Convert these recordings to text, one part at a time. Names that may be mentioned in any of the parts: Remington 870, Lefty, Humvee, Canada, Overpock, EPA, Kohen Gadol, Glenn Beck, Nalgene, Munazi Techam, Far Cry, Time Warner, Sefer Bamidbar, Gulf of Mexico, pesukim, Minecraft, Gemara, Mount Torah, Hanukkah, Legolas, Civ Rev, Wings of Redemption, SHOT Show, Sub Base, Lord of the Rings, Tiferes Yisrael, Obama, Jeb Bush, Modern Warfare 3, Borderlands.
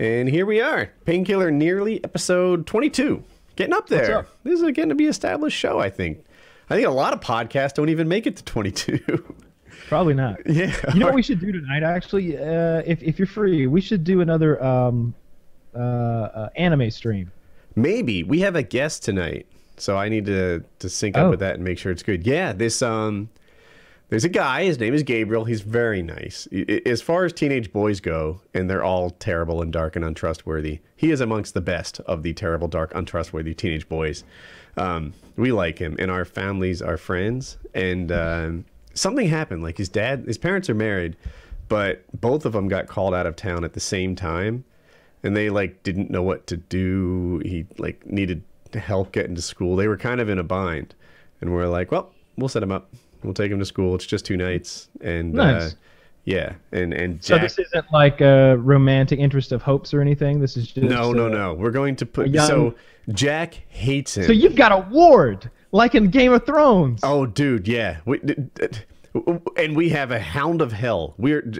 And here we are, Painkiller Nearly, episode 22. Getting up there. What's up? This is going to be an established show, I think. I think a lot of podcasts don't even make it to 22. Probably not. Yeah. You know what we should do tonight, actually? If you're free, we should do another anime stream. Maybe. We have a guest tonight, so I need to sync up with that and make sure it's good. Yeah, this there's a guy. His name is Gabriel. He's very nice. As far as teenage boys go, and they're all terrible and dark and untrustworthy, he is amongst the best of the terrible, dark, untrustworthy teenage boys. We like him, and our families are friends. And something happened. Like his parents are married, but both of them got called out of town at the same time, and they like didn't know what to do. He like needed help getting to school. They were kind of in a bind, and we're like, well, we'll set him up. We'll take him to school. It's just 2 nights, and nice. Yeah, and Jack, so this isn't like a romantic interest of hopes or anything. This is just no. We're going to put young... so Jack hates him. So you've got a ward like in Game of Thrones. Oh, dude, yeah. We have a hound of hell.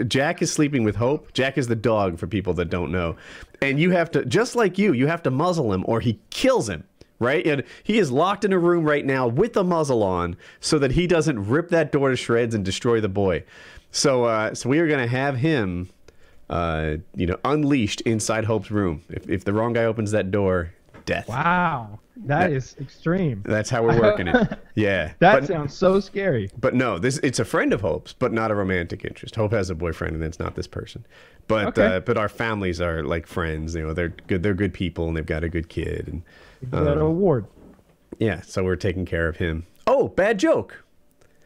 Jack is sleeping with Hope. Jack is the dog for people that don't know, and you have to just like you have to muzzle him or he kills him. Right? And he is locked in a room right now with a muzzle on so that he doesn't rip that door to shreds and destroy the boy. So so we are going to have him, you know, unleashed inside Hope's room. If the wrong guy opens that door, death. Wow. That is extreme. That's how we're working it. Yeah. That sounds so scary. But no, it's a friend of Hope's, but not a romantic interest. Hope has a boyfriend, and it's not this person. But okay. But our families are like friends. You know, they're good. They're good people, and they've got a good kid. And that award. Yeah, so we're taking care of him. Oh, bad joke.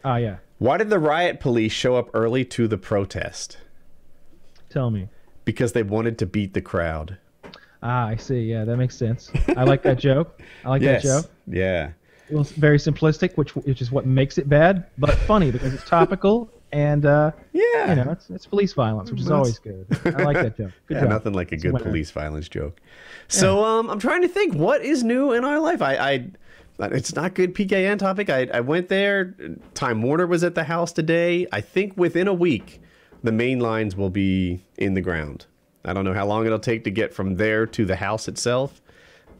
Oh, yeah. Why did the riot police show up early to the protest? Tell me. Because they wanted to beat the crowd. Ah, I see. Yeah, that makes sense. I like that joke. I like that joke. Yeah. It was very simplistic, which is what makes it bad, but funny because it's topical and yeah, you know, it's police violence, which is always good. I like that joke. Good job. Nothing like a good police violence joke. So yeah. I'm trying to think what is new in our life. It's not good PKN topic. I went there. Time Warner was at the house today. I think within a week, the main lines will be in the ground. I don't know how long it'll take to get from there to the house itself,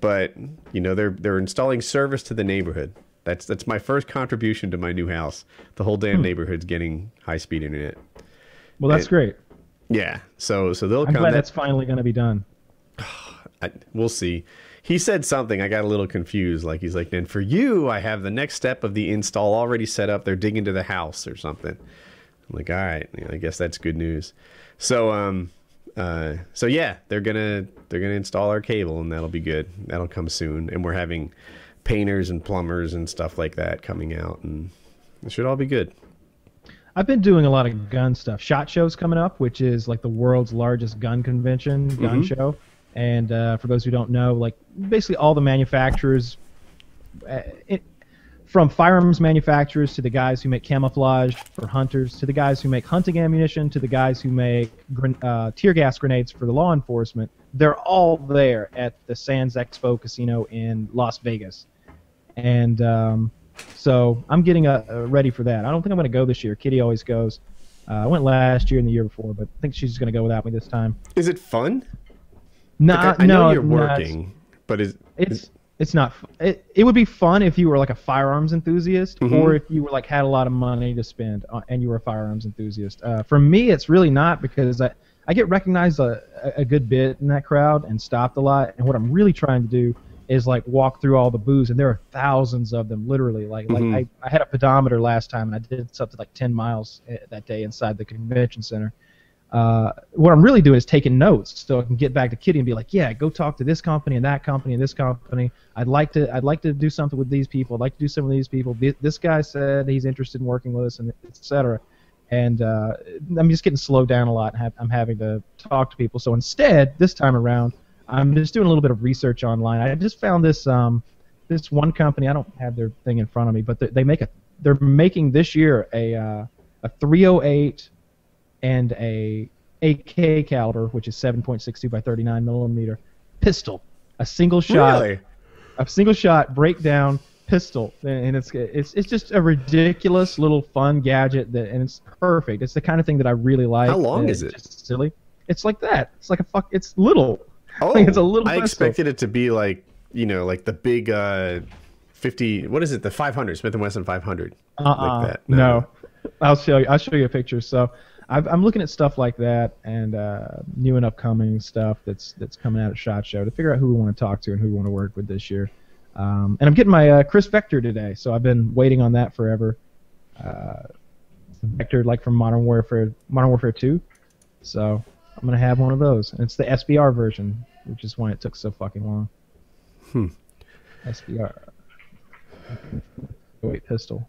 but you know they're installing service to the neighborhood. That's my first contribution to my new house. The whole damn neighborhood's getting high-speed internet. Well, that's great. Yeah, so they'll come. I'm glad that's finally going to be done. We'll see. He said something. I got a little confused. Like he's like, "Then for you, I have the next step of the install already set up. They're digging to the house or something." I'm like, "All right, you know, I guess that's good news." So so yeah, they're gonna install our cable, and that'll be good. That'll come soon, and we're having painters and plumbers and stuff like that coming out, and it should all be good. I've been doing a lot of gun stuff. SHOT Show's coming up, which is like the world's largest gun convention, gun show. And for those who don't know, like basically all the manufacturers, from firearms manufacturers to the guys who make camouflage for hunters, to the guys who make hunting ammunition, to the guys who make tear gas grenades for the law enforcement, they're all there at the Sands Expo Casino in Las Vegas. And so I'm getting ready for that. I don't think I'm going to go this year. Kitty always goes. I went last year and the year before, but I think she's going to go without me this time. Is it fun? Like I know you're working, but it's not. It would be fun if you were like a firearms enthusiast, or if you were like had a lot of money to spend and you were a firearms enthusiast. For me, it's really not, because I get recognized a good bit in that crowd and stopped a lot. And what I'm really trying to do is like walk through all the booths, and there are thousands of them, literally. Like I had a pedometer last time, and I did something like 10 miles that day inside the convention center. What I'm really doing is taking notes, so I can get back to Kitty and be like, "Yeah, go talk to this company and that company and this company. I'd like to do something with these people. I'd like to do some of these people. This guy said he's interested in working with us, and etc." And I'm just getting slowed down a lot. I'm having to talk to people. So instead, this time around, I'm just doing a little bit of research online. I just found this this one company. I don't have their thing in front of me, but they're making this year a 308. And a AK caliber, which is 7.62 by 39 millimeter pistol, a single shot, really? A single shot breakdown pistol, and it's just a ridiculous little fun gadget, and it's perfect. It's the kind of thing that I really like. How long is it? Just silly. It's like that. It's like a fuck. It's little. Oh, like it's a little. I expected it to be like, you know, like the big 50. What is it? The 500 Smith and Wesson 500. Like that. No. I'll show you. I'll show you a picture. So I'm looking at stuff like that and new and upcoming stuff that's coming out at SHOT Show to figure out who we want to talk to and who we want to work with this year. And I'm getting my Kriss Vector today, so I've been waiting on that forever. Vector, like from Modern Warfare 2. So I'm gonna have one of those. And it's the SBR version, which is why it took so fucking long. Hmm. SBR. Wait, pistol.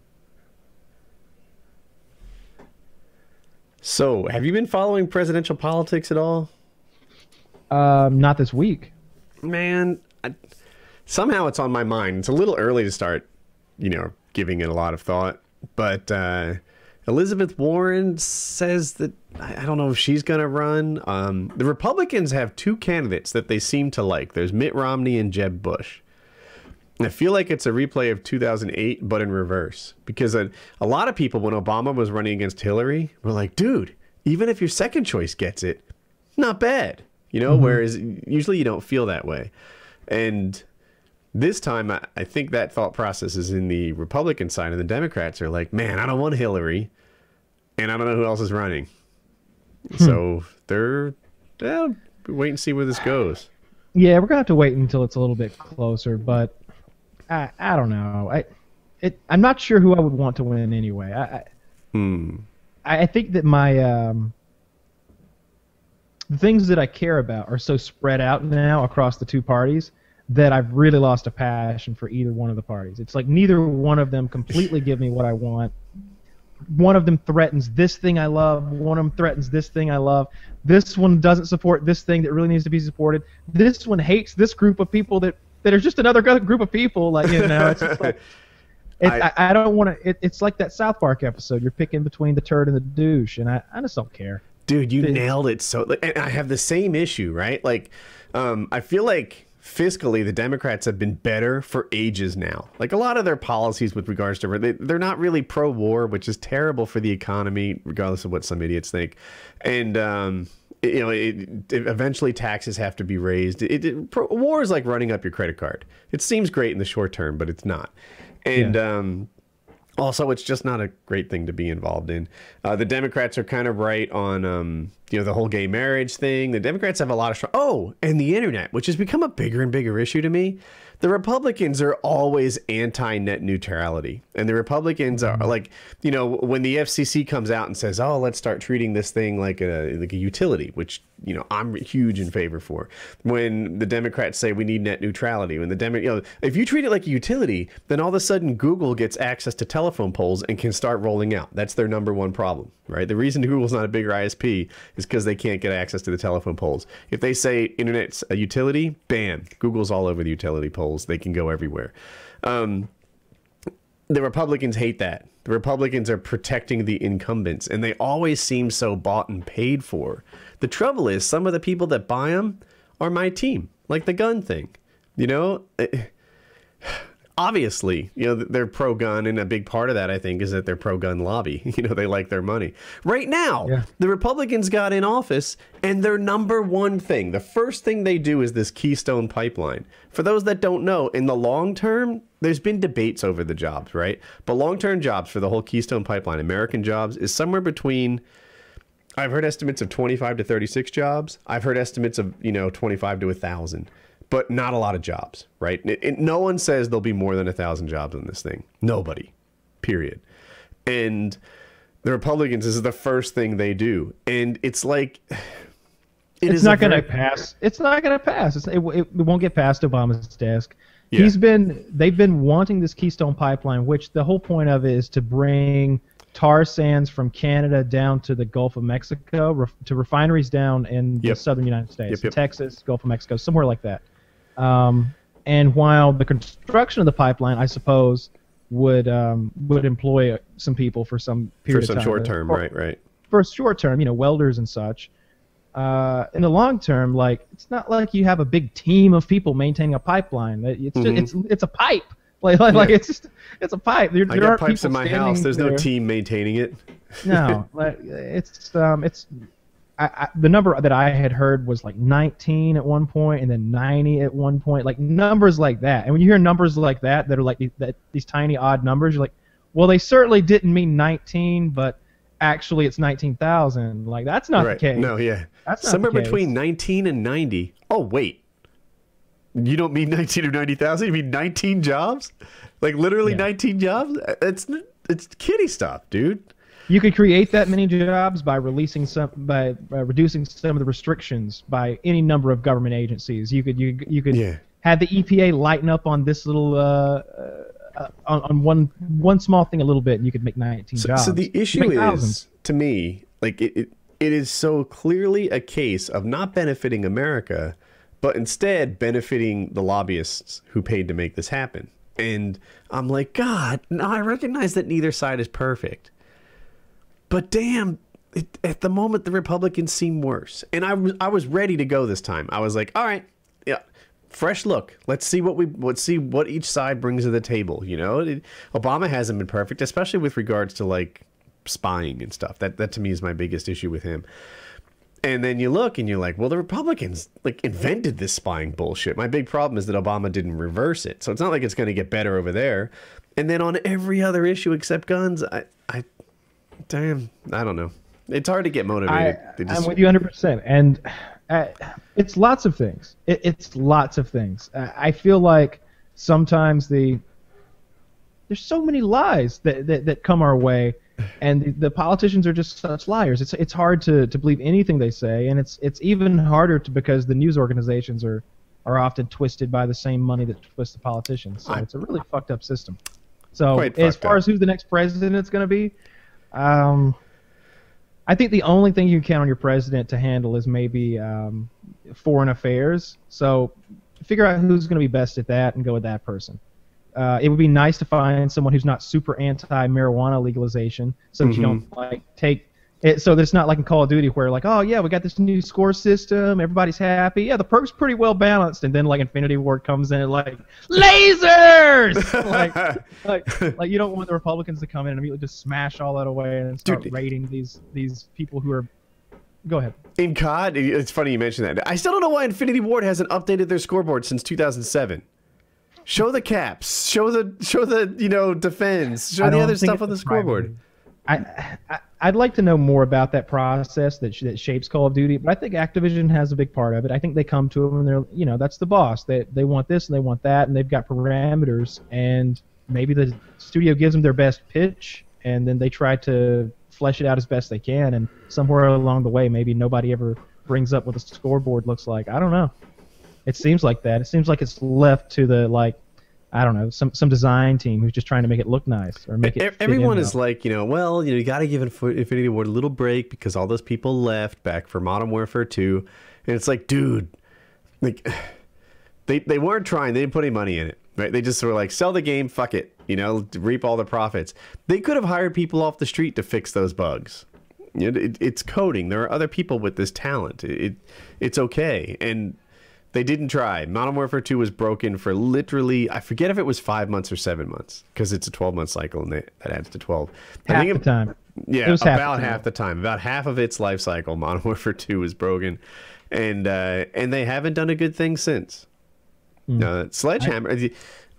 So, have you been following presidential politics at all? Not this week. Man, somehow it's on my mind. It's a little early to start, you know, giving it a lot of thought. But Elizabeth Warren says that, I don't know if she's going to run. The Republicans have two candidates that they seem to like. There's Mitt Romney and Jeb Bush. I feel like it's a replay of 2008, but in reverse. Because a lot of people, when Obama was running against Hillary, were like, dude, even if your second choice gets it, not bad. You know, whereas usually you don't feel that way. And this time, I think that thought process is in the Republican side, and the Democrats are like, man, I don't want Hillary, and I don't know who else is running. So they'll wait and see where this goes. Yeah, we're going to have to wait until it's a little bit closer, but I don't know. I'm not sure who I would want to win anyway. I think that my the things that I care about are so spread out now across the two parties that I've really lost a passion for either one of the parties. It's like neither one of them completely give me what I want. One of them threatens this thing I love. One of them threatens this thing I love. This one doesn't support this thing that really needs to be supported. This one hates this group of people that are just another group of people. Like, you know, it's just like, I don't want to. It's like that South Park episode. You're picking between the turd and the douche, and I just don't care. Dude, you nailed it. So, and I have the same issue, right? Like, I feel like fiscally, the Democrats have been better for ages now. Like a lot of their policies with regards to, they're not really pro-war, which is terrible for the economy, regardless of what some idiots think. And you know, eventually taxes have to be raised. War is like running up your credit card. It seems great in the short term, but it's not. And yeah. Also, it's just not a great thing to be involved in. The Democrats are kind of right on, you know, the whole gay marriage thing. The Democrats have a lot of... Oh, and the internet, which has become a bigger and bigger issue to me. The Republicans are always anti-net neutrality. And the Republicans are like, you know, when the FCC comes out and says, oh, let's start treating this thing like a utility, which, you know, I'm huge in favor for. When the Democrats say we need net neutrality, when the you know, if you treat it like a utility, then all of a sudden Google gets access to telephone poles and can start rolling out. That's their number one problem, right? The reason Google's not a bigger ISP is because they can't get access to the telephone poles. If they say internet's a utility, bam, Google's all over the utility poles. They can go everywhere. The Republicans hate that. The Republicans are protecting the incumbents, and they always seem so bought and paid for. The trouble is, some of the people that buy them are my team, like the gun thing. You know, obviously, you know, they're pro-gun, and a big part of that, I think, is that they're pro-gun lobby. You know, they like their money. Right now, yeah. The Republicans got in office, and their number one thing, the first thing they do is this Keystone Pipeline. For those that don't know, in the long term, there's been debates over the jobs, right? But long-term jobs for the whole Keystone Pipeline, American jobs, is somewhere between, I've heard estimates of 25 to 36 jobs. I've heard estimates of, you know, 25 to 1,000. But not a lot of jobs, right? No one says there'll be more than 1,000 jobs on this thing. Nobody, period. And the Republicans, this is the first thing they do. And it's like... It's not going to pass. It's not going to pass. It won't get past Obama's desk. Yeah. They've been wanting this Keystone Pipeline, which the whole point of it is to bring tar sands from Canada down to the Gulf of Mexico, to refineries down in the southern United States, Texas, Gulf of Mexico, somewhere like that. And while the construction of the pipeline, I suppose, would employ some people for some period of time. For some short term, right. For a short term, you know, welders and such. In the long term, like, it's not like you have a big team of people maintaining a pipeline. It's just, it's a pipe. Like it's just, it's a pipe. I got pipes in my house. There's no team maintaining it. No, like it's the number that I had heard was like 19 at one point, and then 90 at one point, like numbers like that. And when you hear numbers like that, that are like these tiny odd numbers, you're like, well, they certainly didn't mean 19, but actually it's 19,000. Like that's not the case. No, yeah, that's somewhere between 19 and 90. Oh wait, you don't mean 19 or 90,000. You mean 19 jobs? Like literally 19 jobs? It's kiddie stuff, dude. You could create that many jobs by releasing some, by reducing some of the restrictions by any number of government agencies. You could have the EPA lighten up on this little on one small thing a little bit, and you could make 19 jobs. So the issue is, to me, like it is so clearly a case of not benefiting America, but instead benefiting the lobbyists who paid to make this happen. And I'm like, God, no, I recognize that neither side is perfect. But damn, at the moment the Republicans seem worse, and I was ready to go this time. I was like, all right, yeah, fresh look. Let's see what each side brings to the table. You know, Obama hasn't been perfect, especially with regards to like spying and stuff. That to me is my biggest issue with him. And then you look and you're like, well, the Republicans like invented this spying bullshit. My big problem is that Obama didn't reverse it, so it's not like it's going to get better over there. And then on every other issue except guns, damn, I don't know. It's hard to get motivated. I'm with you 100%. And it's lots of things. It's lots of things. I feel like sometimes there's so many lies that come our way, and the politicians are just such liars. It's hard to believe anything they say, and it's even harder because the news organizations are often twisted by the same money that twists the politicians. So it's a really fucked up system. So as far as who the next president is going to be, I think the only thing you can count on your president to handle is maybe foreign affairs. So figure out who's going to be best at that and go with that person. It would be nice to find someone who's not super anti-marijuana legalization, so that you don't like take it. So that it's not like in Call of Duty where like, oh yeah, we got this new score system, everybody's happy. Yeah, the perk's pretty well balanced, and then like Infinity Ward comes in and like lasers, like you don't want the Republicans to come in and immediately just smash all that away and start raiding these people who are. Go ahead. In COD, it's funny you mentioned that. I still don't know why Infinity Ward hasn't updated their scoreboard since 2007. Show the caps. Show the you know defense. Show the other stuff on the scoreboard. I'd like to know more about that process that shapes Call of Duty, but I think Activision has a big part of it. I think they come to them and they're, you know, that's the boss. They want this and they want that, and they've got parameters, and maybe the studio gives them their best pitch, and then they try to flesh it out as best they can, and somewhere along the way, maybe nobody ever brings up what the scoreboard looks like. I don't know. It seems like that. It seems like it's left to the, like, I don't know, some design team who's just trying to make it look nice or make it. Everyone is like, you know, well, you know, you got to give Infinity Ward a little break because all those people left back for Modern Warfare 2, and it's like, dude, like they weren't trying, they didn't put any money in it, right? They just were like, sell the game, fuck it, you know, reap all the profits. They could have hired people off the street to fix those bugs. It's coding. There are other people with this talent. It's okay, and they didn't try. Modern Warfare 2 was broken for literally, I forget if it was 5 months or 7 months, because it's a 12-month cycle, and that adds to 12. Half the time. Yeah, about half the time. About half of its life cycle, Modern Warfare 2 was broken, and they haven't done a good thing since. Sledgehammer,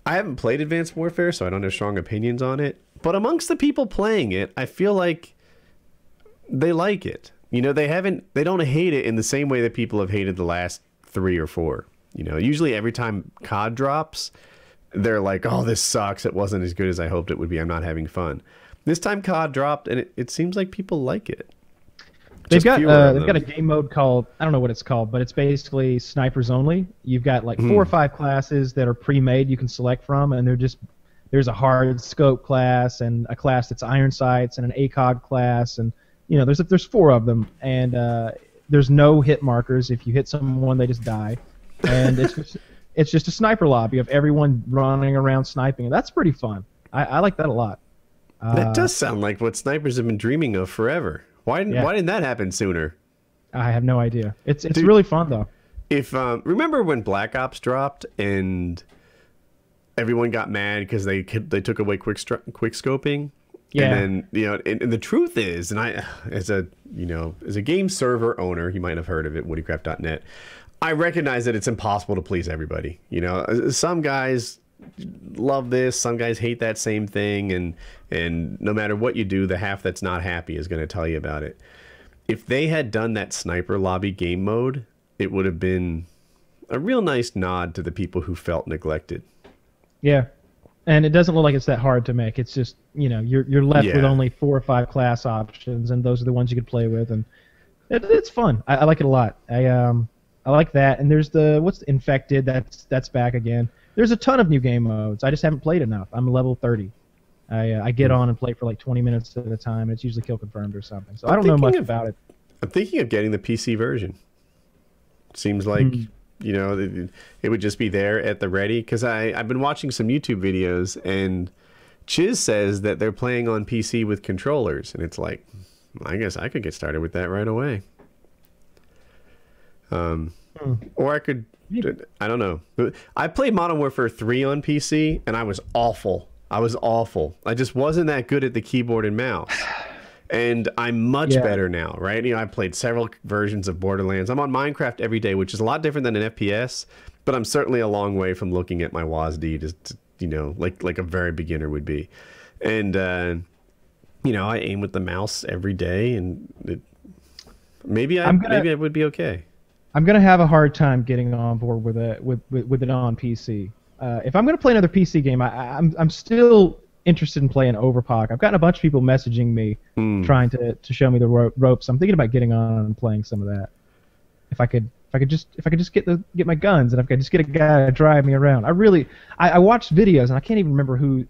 I haven't played Advanced Warfare, so I don't have strong opinions on it, but amongst the people playing it, I feel like they like it. You know, they don't hate it in the same way that people have hated the last 3 or 4, you know. Usually every time COD drops, they're like, oh, this sucks, it wasn't as good as I hoped it would be, I'm not having fun. This time COD dropped, and it seems like people like it. They've got a game mode called, I don't know what it's called, but it's basically snipers only. You've got like 4 or 5 classes that are pre-made you can select from, and they're just, there's a hard scope class and a class that's iron sights and an ACOG class, and you know there's 4 of them, and there's no hit markers. If you hit someone, they just die. And it's just a sniper lobby of everyone running around sniping. And that's pretty fun. I like that a lot. That does sound like what snipers have been dreaming of forever. Why didn't that happen sooner? I have no idea. It's Dude, really fun, though. If remember when Black Ops dropped and everyone got mad because they took away quick scoping? Yeah. And then, you know, and the truth is, and I, as a, you know, as a game server owner, you might have heard of it, woodycraft.net, I recognize that it's impossible to please everybody. You know, some guys love this, some guys hate that same thing, and no matter what you do, the half that's not happy is going to tell you about it. If they had done that sniper lobby game mode, it would have been a real nice nod to the people who felt neglected. Yeah. And it doesn't look like it's that hard to make. It's just, you know, you're left with only 4 or 5 class options, and those are the ones you could play with, and it's fun. I like it a lot. I like that. And there's the what's the Infected? That's back again. There's a ton of new game modes. I just haven't played enough. I'm level 30. I get on and play for like 20 minutes at a time, and it's usually kill confirmed or something. So I don't know much about it. I'm thinking of getting the PC version. Seems like. You know, it would just be there at the ready. Because I've been watching some YouTube videos, and Chiz says that they're playing on PC with controllers. And it's like, I guess I could get started with that right away. Or I could, I don't know. I played Modern Warfare 3 on PC, and I was awful. I just wasn't that good at the keyboard and mouse. And I'm much better now, right? You know, I've played several versions of Borderlands. I'm on Minecraft every day, which is a lot different than an FPS, but I'm certainly a long way from looking at my WASD to, you know, like a very beginner would be. And, you know, I aim with the mouse every day, and maybe I would be okay. I'm going to have a hard time getting on board with it on PC. If I'm going to play another PC game, I'm still interested in playing Overpock. I've gotten a bunch of people messaging me trying to show me the ropes. I'm thinking about getting on and playing some of that. If I could just get my guns, and if I could just get a guy to drive me around. I watched videos, and I can't even remember who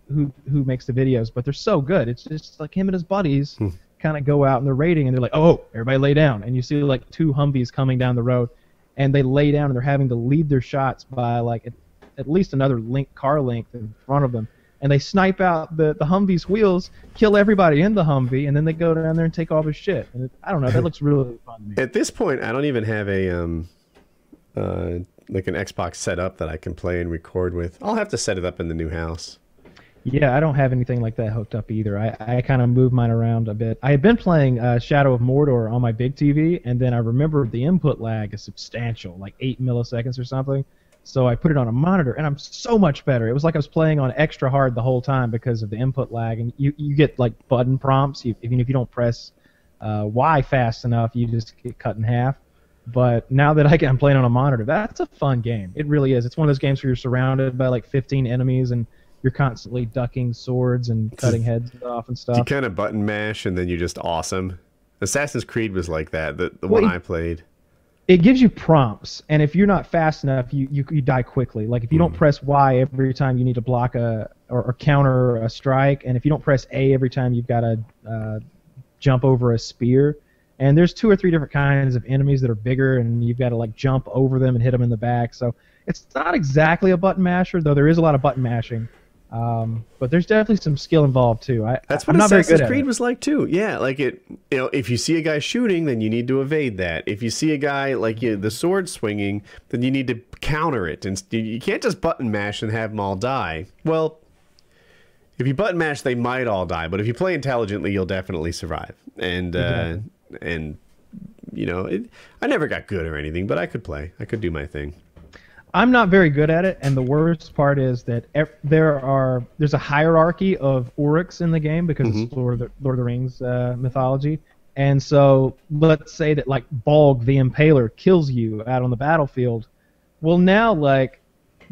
makes the videos, but they're so good. It's just like him and his buddies kind of go out and they're raiding, and they're like, oh, everybody lay down, and you see like 2 Humvees coming down the road, and they lay down, and they're having to lead their shots by like at least another car length in front of them. And they snipe out the Humvee's wheels, kill everybody in the Humvee, and then they go down there and take all the shit. And I don't know. That looks really fun to me. At this point, I don't even have a like an Xbox set up that I can play and record with. I'll have to set it up in the new house. Yeah, I don't have anything like that hooked up either. I kind of move mine around a bit. I had been playing Shadow of Mordor on my big TV, and then I remembered the input lag is substantial, like 8 milliseconds or something. So I put it on a monitor, and I'm so much better. It was like I was playing on extra hard the whole time because of the input lag, and you get like button prompts. Even if you don't press Y fast enough, you just get cut in half. But now that I'm playing on a monitor, that's a fun game. It really is. It's one of those games where you're surrounded by like 15 enemies, and you're constantly ducking swords and cutting heads off and stuff. You kind of button mash, and then you're just awesome. Assassin's Creed was like that, the one I played. It gives you prompts, and if you're not fast enough, you die quickly. Like if you don't press Y every time you need to block or counter a strike, and if you don't press A every time you've got to jump over a spear. And there's 2 or 3 different kinds of enemies that are bigger, and you've got to like jump over them and hit them in the back. So it's not exactly a button masher, though there is a lot of button mashing. But there's definitely some skill involved too. That's what Assassin's Creed was like too. Yeah, like you know, if you see a guy shooting, then you need to evade that. If you see a guy like the sword swinging, then you need to counter it, and you can't just button mash and have them all die. Well, if you button mash, they might all die, but if you play intelligently, you'll definitely survive. And and you know, I never got good or anything, but I could play. I could do my thing. I'm not very good at it, and the worst part is that there's a hierarchy of Oryx in the game because it's Lord of the Rings mythology, and so let's say that like Balg the Impaler kills you out on the battlefield. Well, now like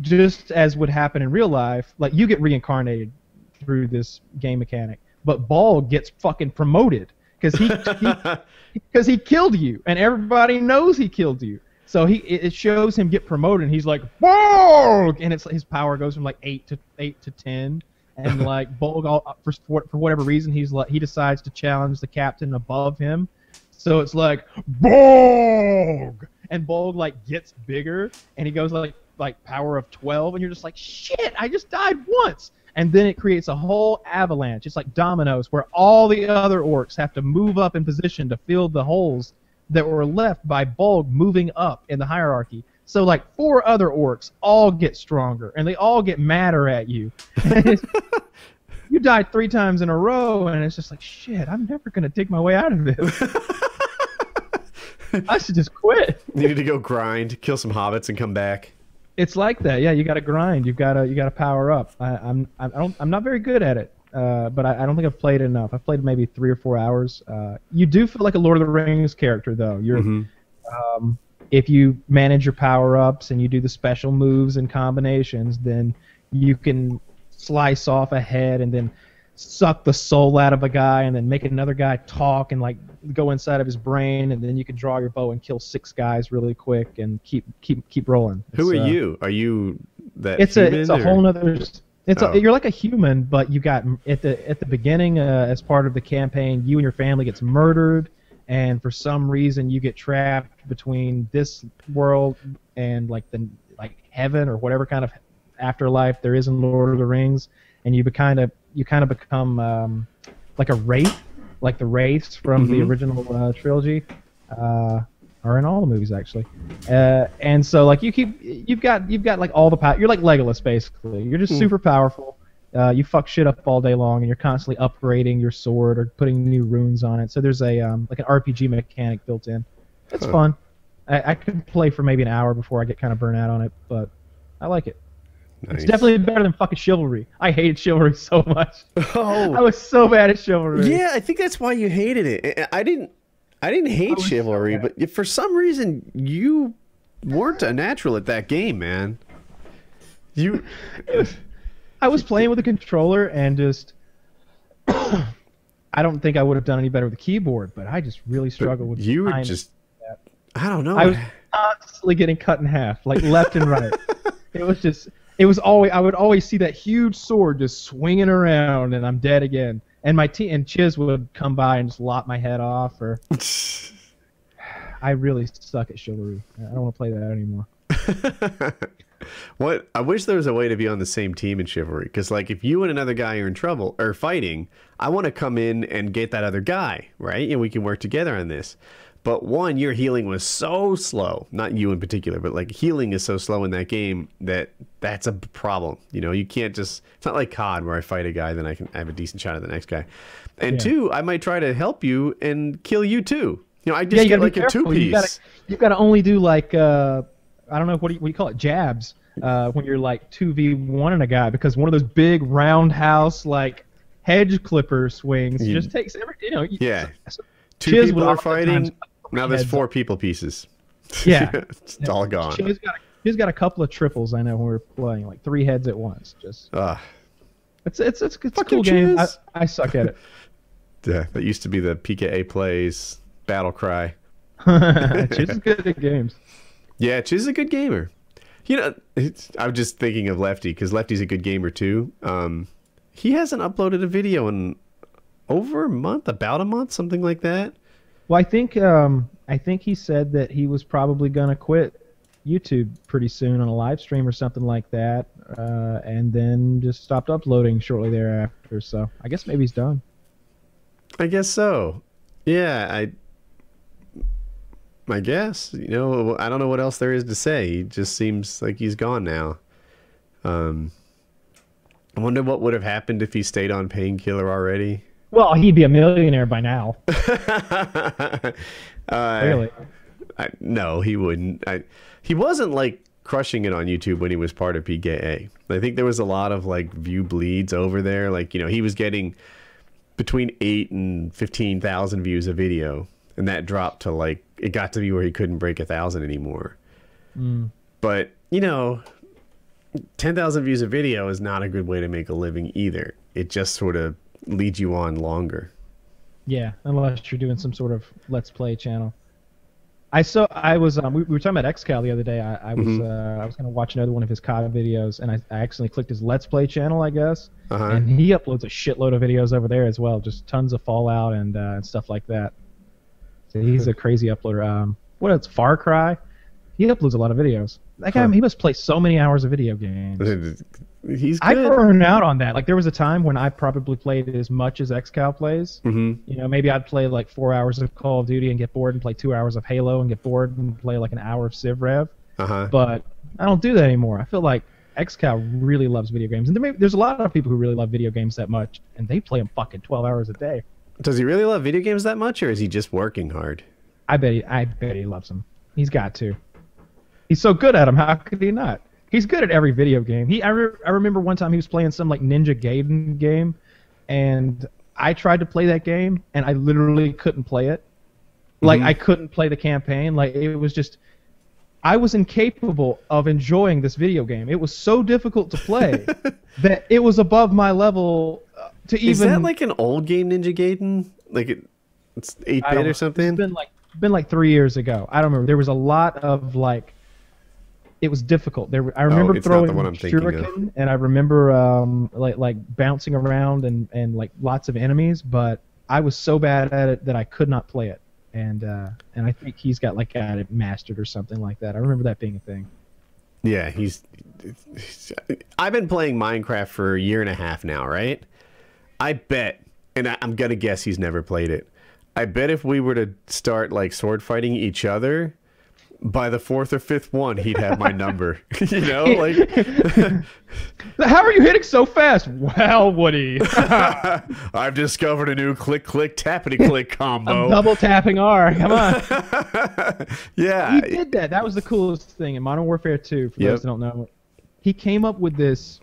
just as would happen in real life, like you get reincarnated through this game mechanic, but Balg gets fucking promoted because he killed you, and everybody knows he killed you. So it shows him get promoted, and he's like, Balg! And his power goes from like 8 to 10, and like Balg, for whatever reason, he's like, he decides to challenge the captain above him. So it's like Balg, and Balg like gets bigger, and he goes like power of 12, and you're just like, shit, I just died once. And then it creates a whole avalanche. It's like dominoes, where all the other orcs have to move up in position to fill the holes that were left by Balg moving up in the hierarchy. So like 4 other orcs all get stronger, and they all get madder at you. You died 3 times in a row, and it's just like, shit, I'm never going to dig my way out of this. I should just quit. You need to go grind, kill some hobbits, and come back. It's like that, yeah. You got to grind. You got to power up. I'm not very good at it, but I don't think I've played enough. I've played maybe 3 or 4 hours. You do feel like a Lord of the Rings character, though. You're, if you manage your power ups and you do the special moves and combinations, then you can slice off a head and then suck the soul out of a guy and then make another guy talk and like go inside of his brain, and then you can draw your bow and kill 6 guys really quick and keep rolling. Who are you? Are you that? It's a whole nother. You're like a human, but you got at the beginning as part of the campaign, you and your family gets murdered, and for some reason you get trapped between this world and like heaven or whatever kind of afterlife there is in Lord of the Rings, and you kind of become like a wraith, like the wraiths from the original trilogy, or in all the movies actually. And so like you've got like all the power. You're like Legolas basically. You're just super powerful. You fuck shit up all day long, and you're constantly upgrading your sword or putting new runes on it. So there's a like an RPG mechanic built in. It's fun. I could play for maybe an hour before I get kind of burnt out on it, but I like it. Nice. It's definitely better than fucking Chivalry. I hated Chivalry so much. Oh, I was so bad at Chivalry. Yeah, I think that's why you hated it. I didn't hate Chivalry, so but for some reason you weren't a natural at that game, man. You, I was playing with a controller and just. I don't think I would have done any better with a keyboard, but I just really struggled with. You were just. That. I don't know. I was constantly getting cut in half, like left and right. It was just. It was always, I would always see that huge sword just swinging around, and I'm dead again. And my Chiz would come by and just lop my head off. Or I really suck at Chivalry. I don't want to play that anymore. What? I wish there was a way to be on the same team in Chivalry, because like if you and another guy are in trouble or fighting, I want to come in and get that other guy, right? And we can work together on this. But one, your healing was so slow. Not you in particular, but like healing is so slow in that game that that's a problem. You know, you can't just. It's not like COD where I fight a guy, then I have a decent shot at the next guy. And two, I might try to help you and kill you too. You know, I just get like a two-piece. You've got to only do like I don't know what do you call it, jabs when you're like 2v1 in a guy, because one of those big roundhouse like hedge clipper swings just takes every. You know. Yeah. Two people are fighting. Now there's 4 people pieces. Yeah. it's all gone. She's got a couple of triples, I know, when we were playing, like 3 heads at once. Just it's a cool game. I suck at it. Yeah, that used to be the PKA plays battle cry. Chiz is good at games. Yeah, Chiz is a good gamer. You know, I'm just thinking of Lefty, because Lefty's a good gamer too. He hasn't uploaded a video in over a month, about a month, something like that. Well, I think he said that he was probably gonna quit YouTube pretty soon on a live stream or something like that, and then just stopped uploading shortly thereafter. So I guess maybe he's done. I guess so. Yeah, I guess, you know, I don't know what else there is to say. He just seems like he's gone now. I wonder what would have happened if he stayed on Painkiller Already. Well, he'd be a millionaire by now. Really? No, he wouldn't. He wasn't like crushing it on YouTube when he was part of PKA. I think there was a lot of like view bleeds over there. Like, you know, he was getting between 8,000 and 15,000 views a video, and that dropped to like it got to be where he couldn't break 1,000 anymore. But you know, 10,000 views a video is not a good way to make a living either. It just sort of lead you on longer. Yeah, unless you're doing some sort of let's play channel. I was we were talking about XCal the other day. I was gonna watch another one of his COD videos, and I accidentally clicked his let's play channel, I guess. And he uploads a shitload of videos over there as well, just tons of Fallout and stuff like that. So he's a crazy uploader. What else? Far Cry. He uploads a lot of videos. That guy, he must play so many hours of video games. He's good. I burned out on that. Like there was a time when I probably played as much as XCal plays. You know, maybe I'd play like 4 hours of Call of Duty and get bored, and play 2 hours of Halo and get bored, and play like an hour of Civ Rev. But I don't do that anymore. I feel like XCal really loves video games, and there's a lot of people who really love video games that much, and they play them fucking 12 hours a day. Does he really love video games that much, or is he just working hard? I bet he loves them. He's got to. He's so good at them. How could he not? He's good at every video game. I remember one time he was playing some like Ninja Gaiden game, and I tried to play that game, and I literally couldn't play it. Like, I couldn't play the campaign. Like, it was just... I was incapable of enjoying this video game. It was so difficult to play that it was above my level to even... Is that like an old game, Ninja Gaiden? Like, it's 8-bit or something? It's been like 3 years ago. I don't remember. There was a lot of, like... It was difficult. I remember throwing shuriken, and I remember like bouncing around and like lots of enemies, but I was so bad at it that I could not play it. And I think he's got like it mastered or something like that. I remember that being a thing. Yeah, I've been playing Minecraft for a year and a half now, right? I bet, and I'm gonna guess he's never played it. I bet if we were to start like sword fighting each other, by the fourth or fifth one, he'd have my number. You know, like, how are you hitting so fast? Well, Woody, I've discovered a new click-click tappity-click combo. I'm double tapping R. Come on. Yeah, he did that. That was the coolest thing in Modern Warfare 2. For those who don't know, he came up with this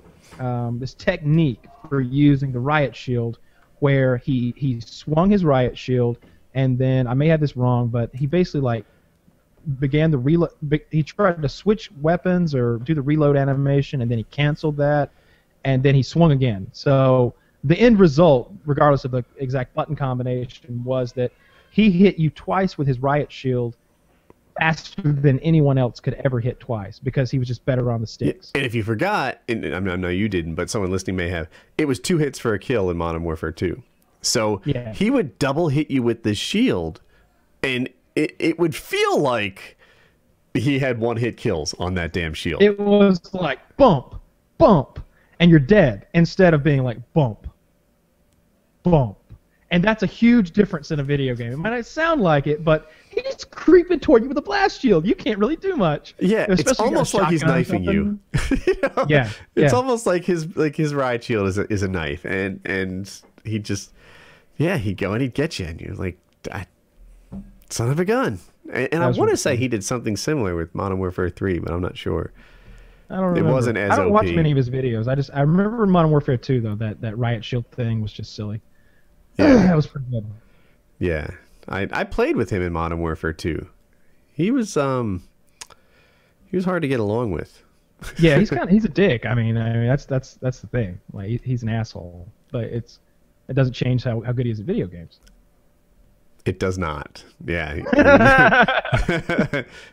this technique for using the riot shield, where he swung his riot shield, and then I may have this wrong, but he basically like began the reload. He tried to switch weapons or do the reload animation, and then he canceled that, and then he swung again. So the end result, regardless of the exact button combination, was that he hit you twice with his riot shield faster than anyone else could ever hit twice, because he was just better on the sticks. Yeah, and if you forgot, and I know you didn't, but someone listening may have, it was 2 hits for a kill in Modern Warfare 2. So yeah, he would double hit you with the shield, and it would feel like he had 1-hit kills on that damn shield. It was like bump, bump, and you're dead, instead of being like bump, bump. And that's a huge difference in a video game. It might not sound like it, but he's creeping toward you with a blast shield. You can't really do much. Yeah, it's almost like he's knifing you. You know? Yeah, it's almost like his riot shield is a knife, and he just, yeah, he'd go and he'd get you, and you're like, son of a gun. And I want to say he did something similar with Modern Warfare 3, but I'm not sure. I don't remember. It wasn't as OP. I don't watch many of his videos. I remember Modern Warfare 2 though. That riot shield thing was just silly. Yeah, that was pretty good. Yeah, I played with him in Modern Warfare 2. He was hard to get along with. Yeah, he's a dick. I mean that's the thing. Like he's an asshole, but it doesn't change how good he is at video games. It does not. Yeah.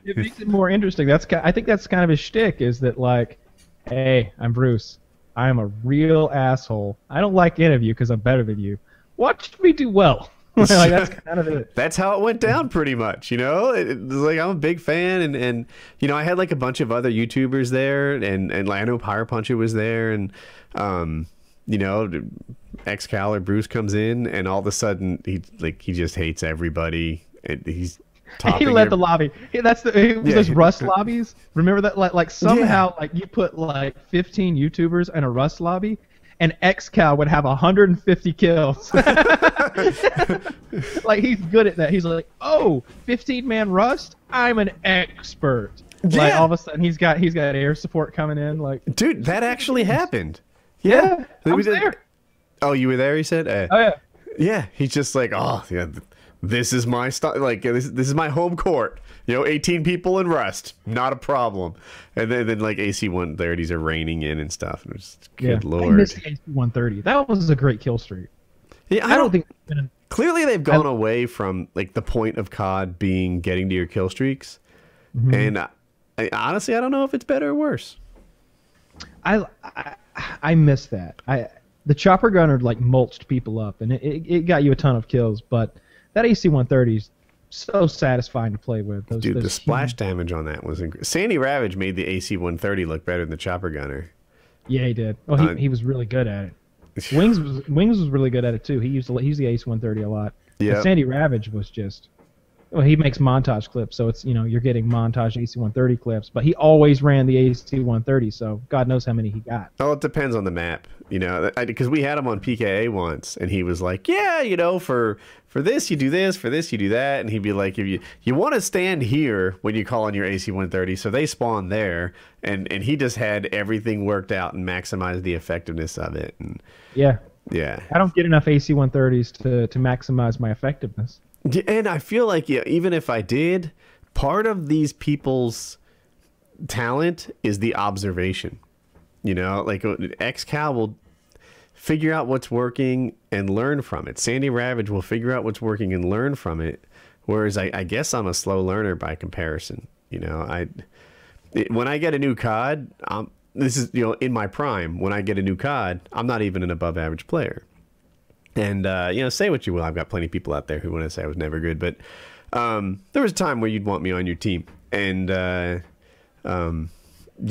It makes it more interesting. I think that's kind of his shtick, is that like, hey, I'm Bruce. I am a real asshole. I don't like any of you because I'm better than you. Watch me do well. Like, that's kind of it. That's how it went down, pretty much. You know, it was like, I'm a big fan, and you know, I had like a bunch of other YouTubers there, and I know Pyro Puncher was there, and you know, Excalibur Bruce comes in, and all of a sudden he just hates everybody, and he's topping. He led the lobby. It was those Rust lobbies. Remember that? Like somehow, like you put like 15 YouTubers in a Rust lobby, and XCal would have 150 kills. Like he's good at that. He's like, oh, 15-man Rust. I'm an expert. Yeah. Like all of a sudden he's got air support coming in. Like, dude, that actually happened. Yeah, I was there. Oh, you were there, he said? Oh, yeah. Yeah, he's just like, oh, yeah, this is my stuff. Like, this is my home court. You know, 18 people in Rust. Not a problem. And then like, AC-130s are raining in and stuff. And it's just, good lord. I missed the AC-130. That was a great kill streak. Yeah, I don't think... Clearly, they've gone away from, like, the point of COD being getting to your kill streaks. Mm-hmm. And honestly, I don't know if it's better or worse. I miss that. The chopper gunner like mulched people up, and it got you a ton of kills. But that AC-130 is so satisfying to play with. Dude, the splash damage on that was incredible. Sandy Ravage made the AC-130 look better than the chopper gunner. Yeah, he did. Well, he was really good at it. Wings was really good at it too. He used the AC-130 a lot. Yeah. Sandy Ravage was just Well, he makes montage clips, so it's, you know, you're getting montage AC-130 clips, but he always ran the AC-130, so God knows how many he got. Oh, it depends on the map, you know, because we had him on PKA once, and he was like, yeah, you know, for this you do this, for this you do that, and he'd be like, if you want to stand here when you call on your AC-130, so they spawn there, and he just had everything worked out and maximized the effectiveness of it. And yeah, I don't get enough AC-130s to maximize my effectiveness. And I feel like, yeah, even if I did, part of these people's talent is the observation. You know, like XCal will figure out what's working and learn from it. Sandy Ravage will figure out what's working and learn from it. Whereas I guess I'm a slow learner by comparison. You know, when I get a new COD, this is, you know, in my prime, when I get a new COD, I'm not even an above average player. And, you know, say what you will. I've got plenty of people out there who want to say I was never good. But there was a time where you'd want me on your team. And, you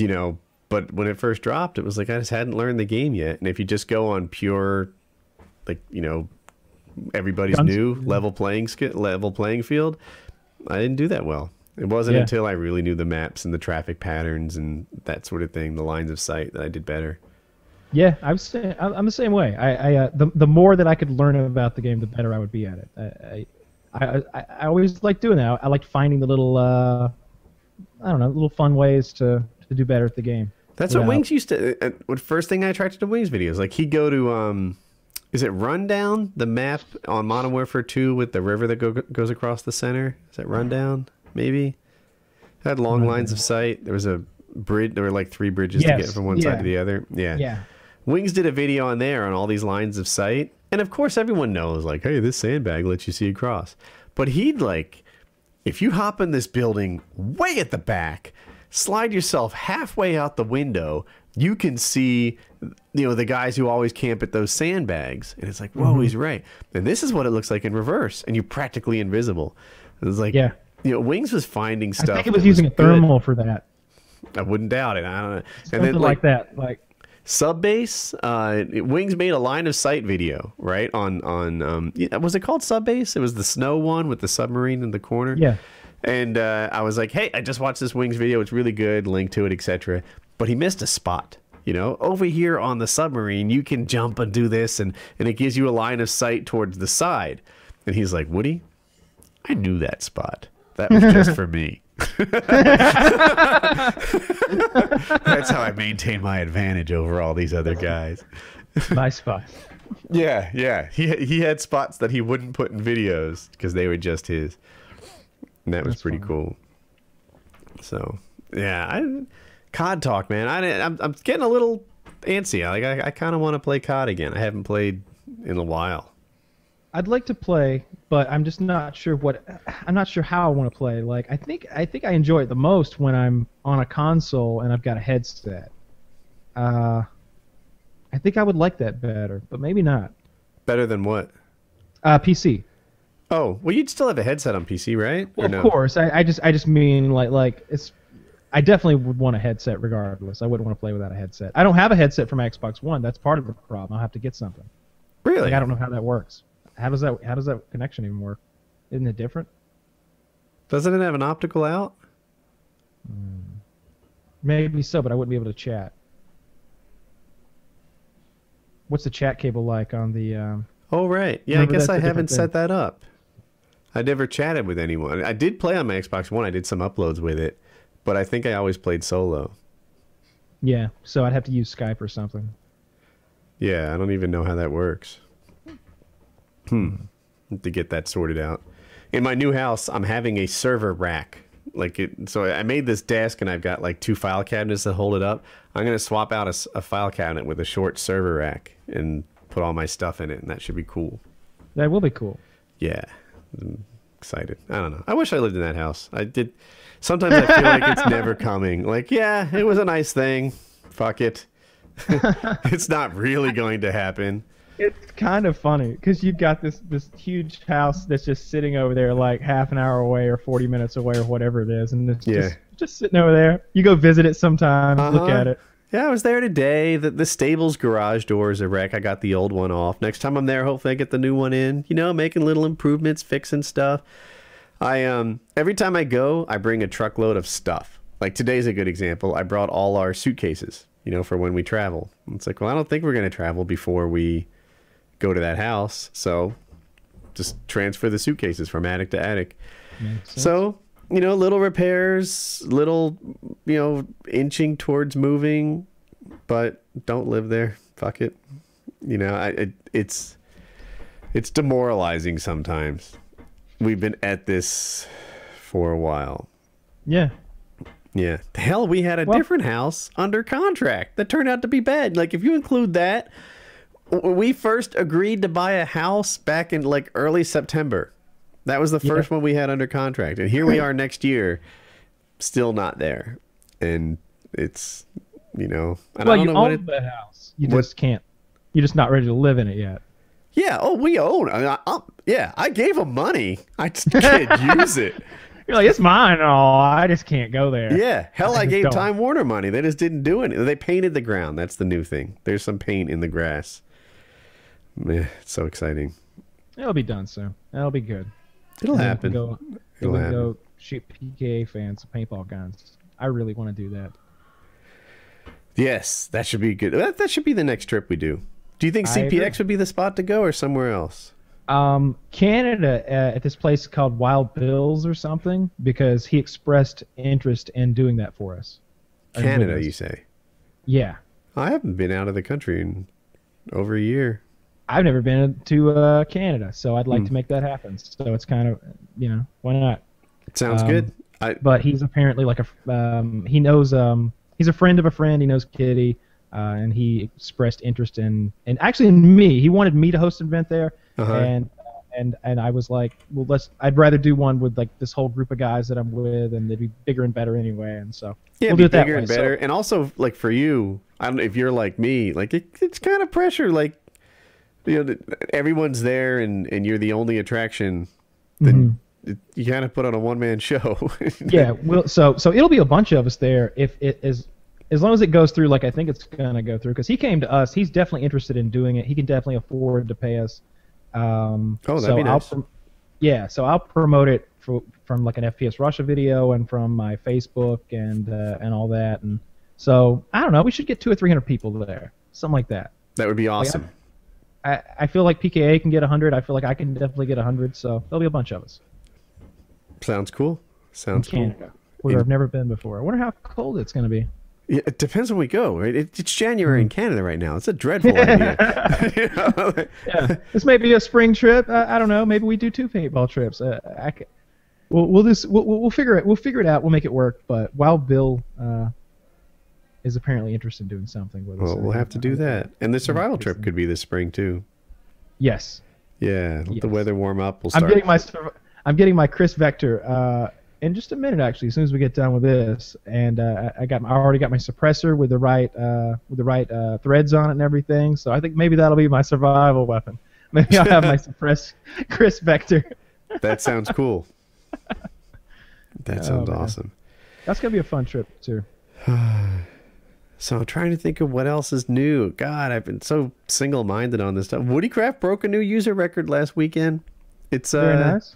know, but when it first dropped, it was like I just hadn't learned the game yet. And if you just go on pure, like, you know, everybody's new level playing field, I didn't do that well. It wasn't until I really knew the maps and the traffic patterns and that sort of thing, the lines of sight, that I did better. Yeah, I'm the same way. The more that I could learn about the game, the better I would be at it. I always like doing that. I like finding the little, I don't know, little fun ways to do better at the game. That's what Wings used to. The first thing I attracted to Wings videos, like he'd go to, is it Rundown? The map on Modern Warfare 2 with the river that goes across the center. Is that Rundown? Maybe. It had long lines of sight. There was a bridge. There were like 3 bridges to get from one side to the other. Yeah. Wings did a video on there on all these lines of sight. And of course everyone knows, like, hey, this sandbag lets you see across. But he'd like, if you hop in this building way at the back, slide yourself halfway out the window, you can see, you know, the guys who always camp at those sandbags. And it's like, whoa, he's right. And this is what it looks like in reverse. And you're practically invisible. And it's like, you know, Wings was finding stuff. I think it was using a thermal for that. I wouldn't doubt it. I don't know. Something and then, like that, like. Sub Base, Wings made a line of sight video, right? On was it called Sub Base? It was the snow one with the submarine in the corner. Yeah. And I was like, hey, I just watched this Wings video. It's really good. Link to it, etc. But he missed a spot. You know, over here on the submarine, you can jump and do this, and it gives you a line of sight towards the side. And he's like, Woody, I knew that spot. That was just for me. That's how I maintain my advantage over all these other guys. My spot. Yeah. He had spots that he wouldn't put in videos because they were just his. And that's pretty cool. So yeah, COD talk, man. I'm getting a little antsy. Like I kind of want to play COD again. I haven't played in a while. I'd like to play, but I'm just not sure how I want to play. Like I think I enjoy it the most when I'm on a console and I've got a headset. I think I would like that better, but maybe not. Better than what? PC. Oh, well, you'd still have a headset on PC, right? Well, no? Of course. I just mean like it's. I definitely would want a headset regardless. I wouldn't want to play without a headset. I don't have a headset for my Xbox One. That's part of the problem. I'll have to get something. Really? Like, I don't know how that works. How does that connection even work? Isn't it different? Doesn't it have an optical out? Maybe so, but I wouldn't be able to chat. What's the chat cable like on the? Oh right, yeah. I guess I haven't set that up. I never chatted with anyone. I did play on my Xbox One. I did some uploads with it, but I think I always played solo. Yeah, so I'd have to use Skype or something. Yeah, I don't even know how that works. To get that sorted out. In my new house, I'm having a server rack. So I made this desk, and I've got like 2 file cabinets that hold it up. I'm going to swap out a file cabinet with a short server rack and put all my stuff in it, and that should be cool. That will be cool. Yeah. I'm excited. I don't know. I wish I lived in that house. I did. Sometimes I feel like it's never coming. Like, yeah, it was a nice thing. Fuck it. It's not really going to happen. It's kind of funny because you've got this huge house that's just sitting over there, like half an hour away or 40 minutes away or whatever it is, and it's just sitting over there. You go visit it sometime, look at it. Yeah, I was there today. The stable's garage door is a wreck. I got the old one off. Next time I'm there, hopefully I get the new one in. You know, making little improvements, fixing stuff. I every time I go, I bring a truckload of stuff. Like today's a good example. I brought all our suitcases, you know, for when we travel. It's like, well, I don't think we're going to travel before we go to that house. So just transfer the suitcases from attic to attic. So, you know, little repairs, little, you know, inching towards moving, but don't live there. Fuck it. You know, it's demoralizing sometimes. We've been at this for a while. Yeah. Yeah. Hell, we had a different house under contract that turned out to be bad. Like, if you include that, we first agreed to buy a house back in, like, early September. That was the first one we had under contract. And here we are next year, still not there. And it's, you know... Well, I don't know own the house. You just can't. You're just not ready to live in it yet. Yeah. Oh, we own. I mean, I gave them money. I just can't use it. You're like, it's mine. Oh, I just can't go there. Yeah. Hell, I gave Time Warner money. They just didn't do anything. They painted the ground. That's the new thing. There's some paint in the grass. Man, it's so exciting. It'll be done soon. It'll be good. It'll happen. It'll happen. Go shoot PKA fans, paintball guns. I really want to do that. Yes, that should be good. That should be the next trip we do. Do you think CPX would be the spot to go or somewhere else? Canada, at this place called Wild Bill's or something, because he expressed interest in doing that for us. Canada, you say? Yeah. I haven't been out of the country in over a year. I've never been to Canada, so I'd like to make that happen. So it's kind of, you know, why not? It sounds good. But he's apparently like a, he knows, he's a friend of a friend. He knows Kitty. And he expressed interest in, and actually in me. He wanted me to host an event there, and I was like, well, I'd rather do one with like this whole group of guys that I'm with, and they'd be bigger and better anyway. And so yeah, we'll do it that way. Bigger and better, and also like for you, I don't know if you're like me, like it's kind of pressure, like you know, everyone's there, and you're the only attraction. Then you kind of put on a one-man show. Yeah, well, so it'll be a bunch of us there if it is. As long as it goes through, like I think it's gonna go through, because he came to us. He's definitely interested in doing it. He can definitely afford to pay us. Oh, that'd be nice. Yeah, so I'll promote it from like an FPS Russia video and from my Facebook and all that. And so I don't know. We should get 200 or 300 people there, something like that. That would be awesome. Like I feel like PKA can get 100. I feel like I can definitely get 100. So there'll be a bunch of us. Sounds cool. Sounds cool. Canada, where I've never been before. I wonder how cold it's gonna be. Yeah, it depends when we go, right? It's January in Canada right now. It's a dreadful idea. You know? Yeah. This may be a spring trip. I don't know. Maybe we do 2 paintball trips. We'll figure it. We'll figure it out. We'll make it work. But Wild Bill is apparently interested in doing something with us. Well, we'll have to do that. And the survival trip could be this spring too. Yes. Yeah. Let the weather warm up. We'll start. I'm getting my Kriss Vector. In just a minute, actually, as soon as we get done with this, and I already got my suppressor with the right threads on it and everything. So I think maybe that'll be my survival weapon. Maybe I'll have my suppressed Kriss Vector. That sounds cool. That sounds awesome. That's gonna be a fun trip too. So I'm trying to think of what else is new. God, I've been so single-minded on this stuff. Woodycraft broke a new user record last weekend. It's very nice.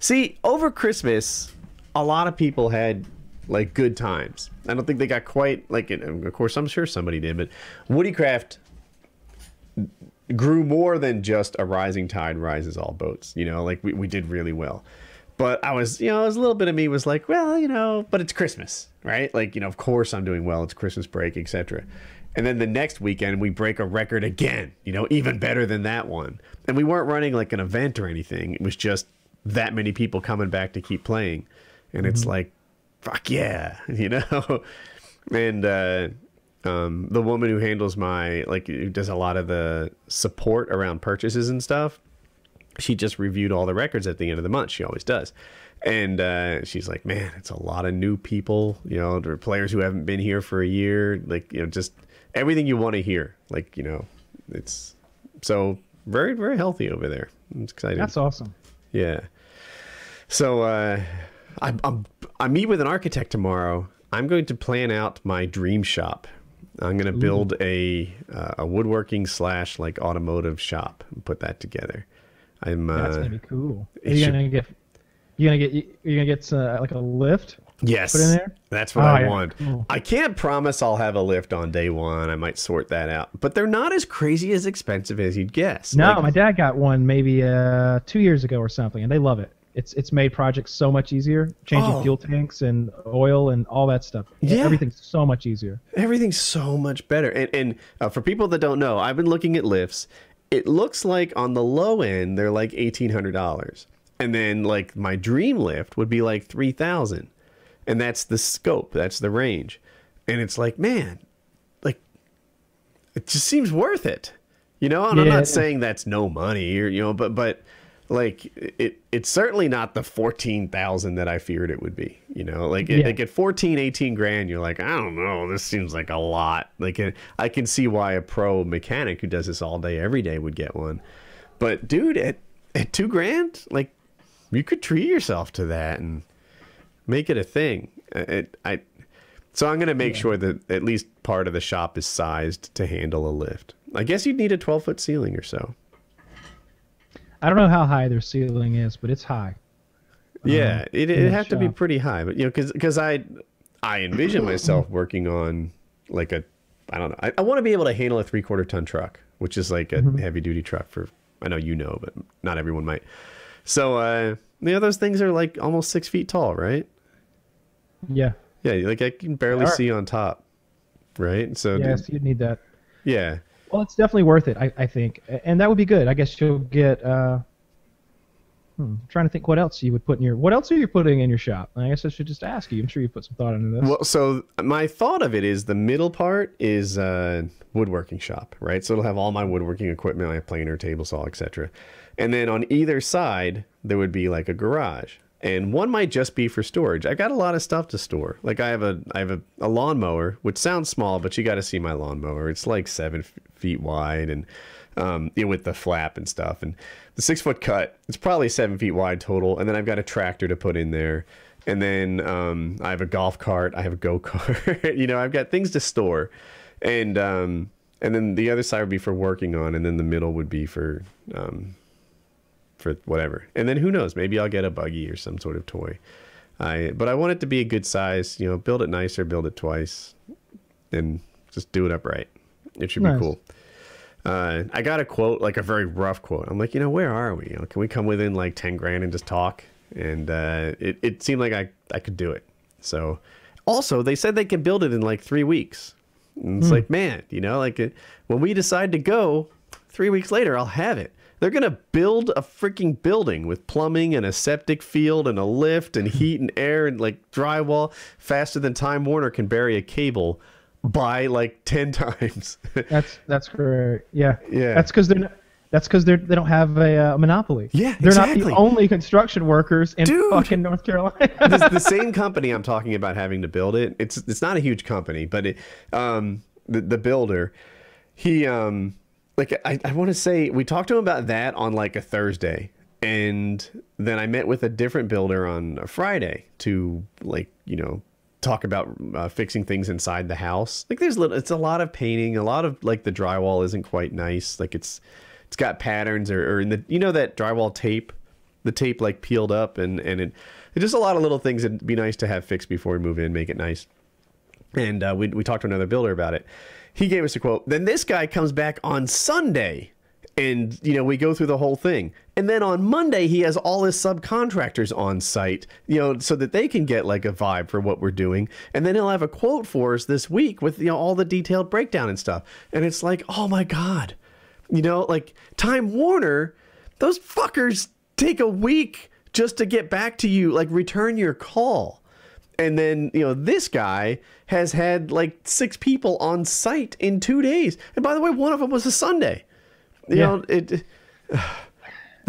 See, over Christmas, a lot of people had like good times. I don't think they got quite like it. Of course, I'm sure somebody did, but Woodycraft grew more than just a rising tide rises all boats. You know, like we did really well. But I was, you know, a little bit of me was like, well, you know, but it's Christmas, right? Like, you know, of course I'm doing well. It's Christmas break, etc. And then the next weekend we break a record again. You know, even better than that one. And we weren't running like an event or anything. It was just that many people coming back to keep playing. And it's like, fuck yeah, you know? And the woman who handles my, like, who does a lot of the support around purchases and stuff, she just reviewed all the records at the end of the month. She always does. And she's like, man, it's a lot of new people, you know, there are players who haven't been here for a year. Like, you know, just everything you want to hear. Like, you know, it's so very, very healthy over there. It's exciting. That's awesome. Yeah. So, I meet with an architect tomorrow. I'm going to plan out my dream shop. I'm going to build a woodworking / like automotive shop and put that together. That's going to be cool. Are you going to get You gonna get like a lift? Yes. Put in there? That's what I want. Oh. I can't promise I'll have a lift on day one. I might sort that out. But they're not as crazy as expensive as you'd guess. No, like, my dad got one maybe 2 years ago or something, and they love it. It's made projects so much easier. Changing fuel tanks and oil and all that stuff. Yeah. Everything's so much easier. Everything's so much better. And for people that don't know, I've been looking at lifts. It looks like on the low end, they're like $1,800. And then like my dream lift would be like $3,000. And that's the scope. That's the range. And it's like, man, like, it just seems worth it. You know, and yeah. I'm not saying that's no money or, you know, but like it's certainly not the 14,000 that I feared it would be, you know, like, yeah. Like at 14, 18 grand, you're like, I don't know, this seems like a lot. Like I can see why a pro mechanic who does this all day, every day would get one. But dude, at $2,000, like you could treat yourself to that and make it a thing. So I'm going to make sure that at least part of the shop is sized to handle a lift. I guess you'd need a 12-foot ceiling or so. I don't know how high their ceiling is, but it's high. Yeah, it'd have to be pretty high, but you know, because I envision myself working on like a, I don't know, I want to be able to handle a 3/4 ton truck, which is like a heavy duty truck for, I know you know, but not everyone might. So you know, those things are like almost 6 feet tall, right? Yeah. Yeah, like I can barely see on top, right? So yes, you'd need that. Yeah. Well, it's definitely worth it, I think. And that would be good. I guess you'll get... I'm trying to think what else you would put in your... What else are you putting in your shop? I guess I should just ask you. I'm sure you put some thought into this. Well, so my thought of it is the middle part is woodworking shop, right? So it'll have all my woodworking equipment. I have planer, table saw, etc. And then on either side, there would be like a garage. And one might just be for storage. I've got a lot of stuff to store. Like I have a lawnmower, which sounds small, but you got to see my lawnmower. It's like 7 feet wide, and you know, with the flap and stuff. And the 6-foot cut, it's probably 7 feet wide total. And then I've got a tractor to put in there. And then I have a golf cart. I have a go kart. You know, I've got things to store. And then the other side would be for working on, and then the middle would be for whatever. And then who knows, maybe I'll get a buggy or some sort of toy. But I want it to be a good size, you know, build it nicer, build it twice, and just do it upright. It should be cool. I got a quote, like a very rough quote. I'm like, you know, where are we? You know, can we come within like 10 grand and just talk? And it seemed like I could do it. So also they said they could build it in like 3 weeks. And it's like, man, you know, like when we decide to go 3 weeks later, I'll have it. They're going to build a freaking building with plumbing and a septic field and a lift and heat and air and like drywall faster than Time Warner can bury a cable by like 10 times. That's correct. Yeah. Yeah. That's because they don't have a monopoly. Yeah, they're not the only construction workers in fucking North Carolina. The same company I'm talking about having to build it. It's not a huge company, but it, the builder, he, like, I want to say, we talked to him about that on, like, a Thursday. And then I met with a different builder on a Friday to, like, you know, talk about fixing things inside the house. Like, it's a lot of painting. A lot of, like, the drywall isn't quite nice. Like, it's got patterns or in the, you know, that drywall tape? The tape, like, peeled up. And it's just a lot of little things that'd be nice to have fixed before we move in, make it nice. And we talked to another builder about it. He gave us a quote. Then this guy comes back on Sunday, and, you know, we go through the whole thing. And then on Monday, he has all his subcontractors on site, you know, so that they can get like a vibe for what we're doing. And then he'll have a quote for us this week with, you know, all the detailed breakdown and stuff. And it's like, oh my God, you know, like Time Warner, those fuckers take a week just to get back to you, like return your call. And then, you know, this guy has had like 6 people on site in 2 days. And by the way, one of them was a Sunday. You know, the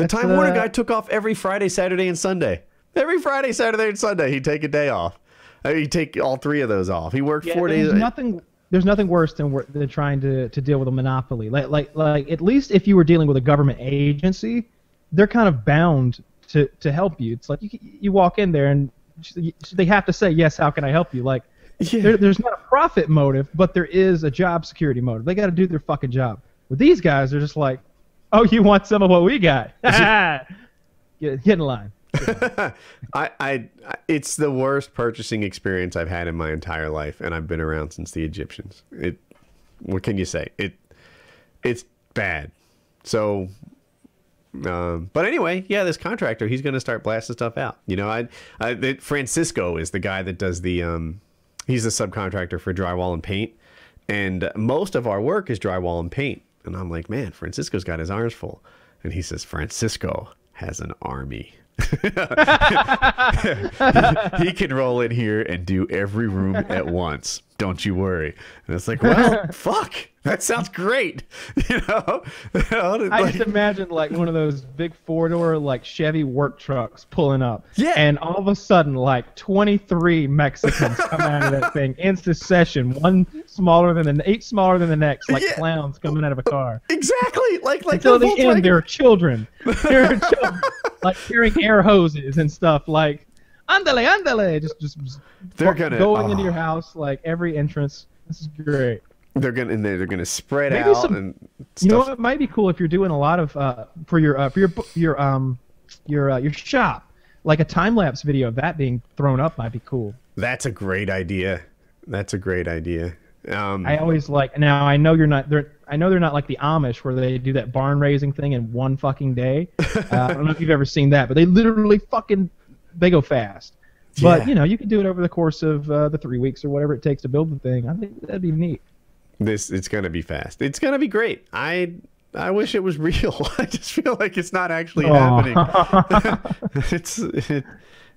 Time Warner guy took off every Friday, Saturday, and Sunday. Every Friday, Saturday, and Sunday, he'd take a day off. I mean, he'd take all 3 of those off. He worked 4 days. There's nothing worse than trying to deal with a monopoly. Like at least if you were dealing with a government agency, they're kind of bound to help you. It's like you walk in there and they have to say, yes, how can I help you? Like, there's not a profit motive, but there is a job security motive. They got to do their fucking job. With these guys, they're just like, oh, you want some of what we got? Get in line. It's the worst purchasing experience I've had in my entire life, and I've been around since the Egyptians. What can you say? It's bad. So, but anyway, yeah, this contractor, he's going to start blasting stuff out. You know, Francisco is the guy that does the, he's the subcontractor for drywall and paint. And most of our work is drywall and paint. And I'm like, man, Francisco's got his arms full. And he says, Francisco has an army. He can roll in here and do every room at once. Don't you worry. And it's like, well, fuck, that sounds great. You know, I just imagine like one of those big four-door like Chevy work trucks pulling up. Yeah. And all of a sudden, like 23 Mexicans come out of that thing in succession, one smaller than the smaller than the next, like clowns coming out of a car. Exactly. Like until the end, there are children. There are children. Like carrying air hoses and stuff, like andale, andale, just they're gonna, going into your house, like every entrance. This is great. They're gonna spread maybe out some, and stuff. You know what might be cool if you're doing a lot of for your shop, like a time lapse video of that being thrown up might be cool. That's a great idea. That's a great idea. I always like. Now I know you're not. I know they're not like the Amish where they do that barn raising thing in one fucking day. I don't know if you've ever seen that, but they literally fucking they go fast. But you know, you can do it over the course of the 3 weeks or whatever it takes to build the thing. I think that'd be neat. It's gonna be fast. It's gonna be great. I wish it was real. I just feel like it's not actually happening.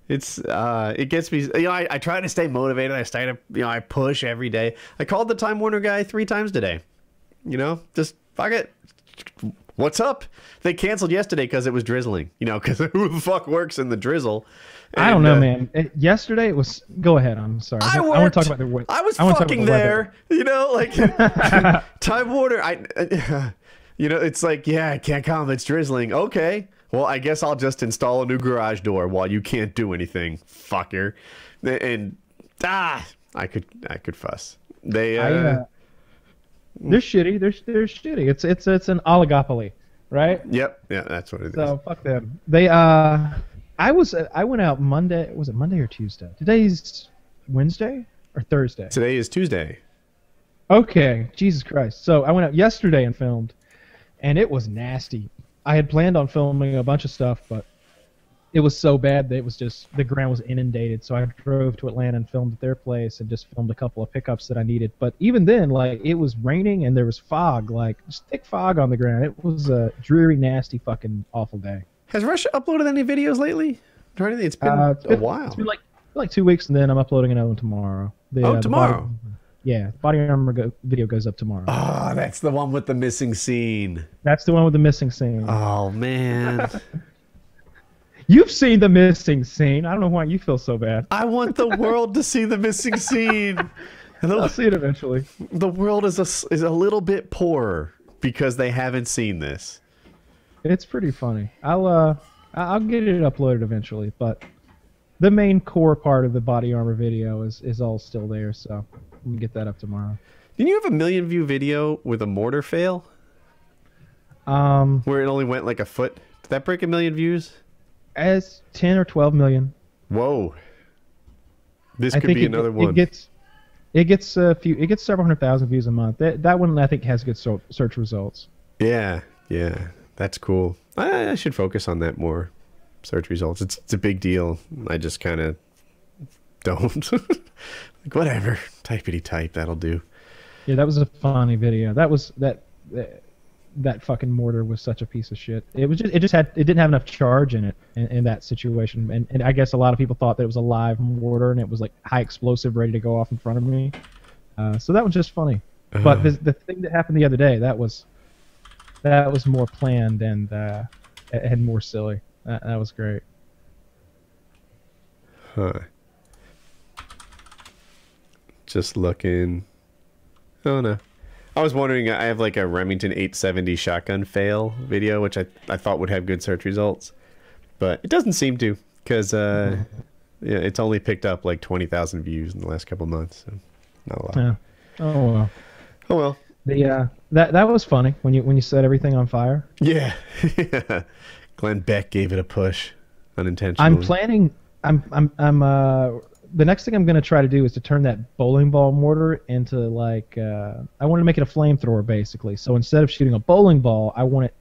It gets me, you know, I try to stay motivated. I push every day. I called the Time Warner guy 3 times today, you know, just fuck it. What's up? They canceled yesterday because it was drizzling, you know, because who the fuck works in the drizzle? And, I don't know, man. Yesterday it was, go ahead. I'm sorry. I want to talk about the weather. I was fucking there, you know, like Time Warner. You know, it's like, yeah, I can't come. It's drizzling. Okay. Well, I guess I'll just install a new garage door while you can't do anything, fucker. And I could fuss. They they're shitty. They're shitty. It's an oligopoly, right? Yep. Yeah, that's what it is. So fuck them. They I went out Monday. Was it Monday or Tuesday? Today's Wednesday or Thursday. Today is Tuesday. Okay. Jesus Christ. So I went out yesterday and filmed, and it was nasty. I had planned on filming a bunch of stuff, but it was so bad that it was just the ground was inundated. So I drove to Atlanta and filmed at their place and just filmed a couple of pickups that I needed. But even then, like, it was raining and there was fog, like just thick fog on the ground. It was a dreary, nasty, fucking awful day. Has Russia uploaded any videos lately? It's been a while. It's been like 2 weeks, and then I'm uploading another one tomorrow. Tomorrow? Yeah, Body Armor video goes up tomorrow. Oh, that's the one with the missing scene. That's the one with the missing scene. Oh, man. You've seen the missing scene. I don't know why you feel so bad. I want the world to see the missing scene. I'll see it eventually. The world is a little bit poorer because they haven't seen this. It's pretty funny. I'll get it uploaded eventually, but the main core part of the Body Armor video is all still there, so... We can get that up tomorrow. Didn't you have a 1,000,000 view video with a mortar fail? Where it only went like a foot. Did that break 1,000,000 views? As 10 or 12 million. Whoa. This could be another one. It gets a few. It gets several 100,000 views a month. That one I think has good search results. Yeah, yeah, that's cool. I should focus on that more. Search results. It's a big deal. I just kind of don't. Like, whatever, typeity type, that'll do. Yeah, that was a funny video. That was that fucking mortar was such a piece of shit. It didn't have enough charge in it in that situation, and I guess a lot of people thought that it was a live mortar and it was like high explosive ready to go off in front of me. So that was just funny. But the thing that happened the other day, that was more planned and more silly. That was great. Huh. Just looking. Oh no, I was wondering. I have like a Remington 870 shotgun fail video, which I thought would have good search results, but it doesn't seem to, because yeah, it's only picked up like 20,000 views in the last couple months, so not a lot. Yeah. Oh well. Oh well. The that was funny when you set everything on fire. Yeah. Glenn Beck gave it a push. unintentionally. I'm planning. The next thing I'm going to try to do is to turn that bowling ball mortar into like I want to make it a flamethrower basically. So instead of shooting a bowling ball, I want it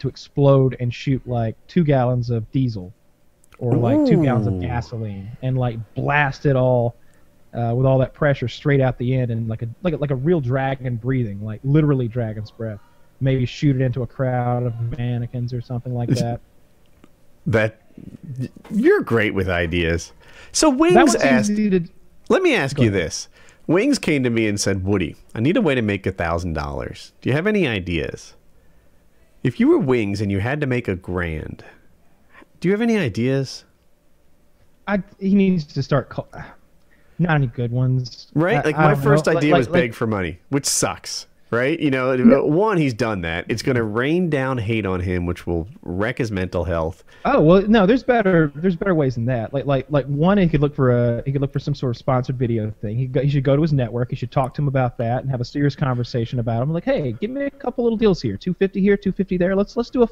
to explode and shoot like 2 gallons of diesel or like 2 gallons of gasoline and like blast it all with all that pressure straight out the end and like a real dragon breathing, like literally dragon's breath. Maybe shoot it into a crowd of mannequins or something like that. You're great with ideas. So Wings asked, let me ask you this. Wings came to me and said, Woody, I need a way to make $1,000. Do you have any ideas? If you were Wings and you had to make $1,000, do you have any ideas? He needs to start calling. Not any good ones. Right? Like my first idea was beg for money, which sucks. Right? You know, one, he's done that. It's going to rain down hate on him, which will wreck his mental health. Oh, well, no, there's better ways than that. Like one, he could look for some sort of sponsored video thing. He should go to his network. He should talk to him about that and have a serious conversation about him. Like, hey, give me a couple little deals here. $250 here, $250 there. Let's do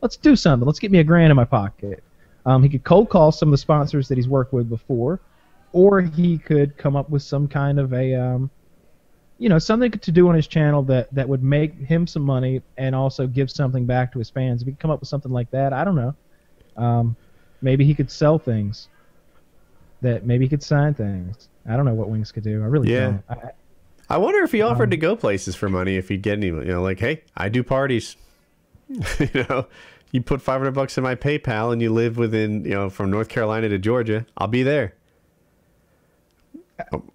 let's do something. Let's get me $1,000 in my pocket. He could cold call some of the sponsors that he's worked with before, or he could come up with some kind of a you know, something to do on his channel that would make him some money and also give something back to his fans. If he could come up with something like that, I don't know. Maybe he could sell things. Maybe he could sign things. I don't know what Wings could do. I really don't. I wonder if he offered to go places for money if he'd get any, you know, like, hey, I do parties. You know, you put $500 in my PayPal and you live within, you know, from North Carolina to Georgia, I'll be there.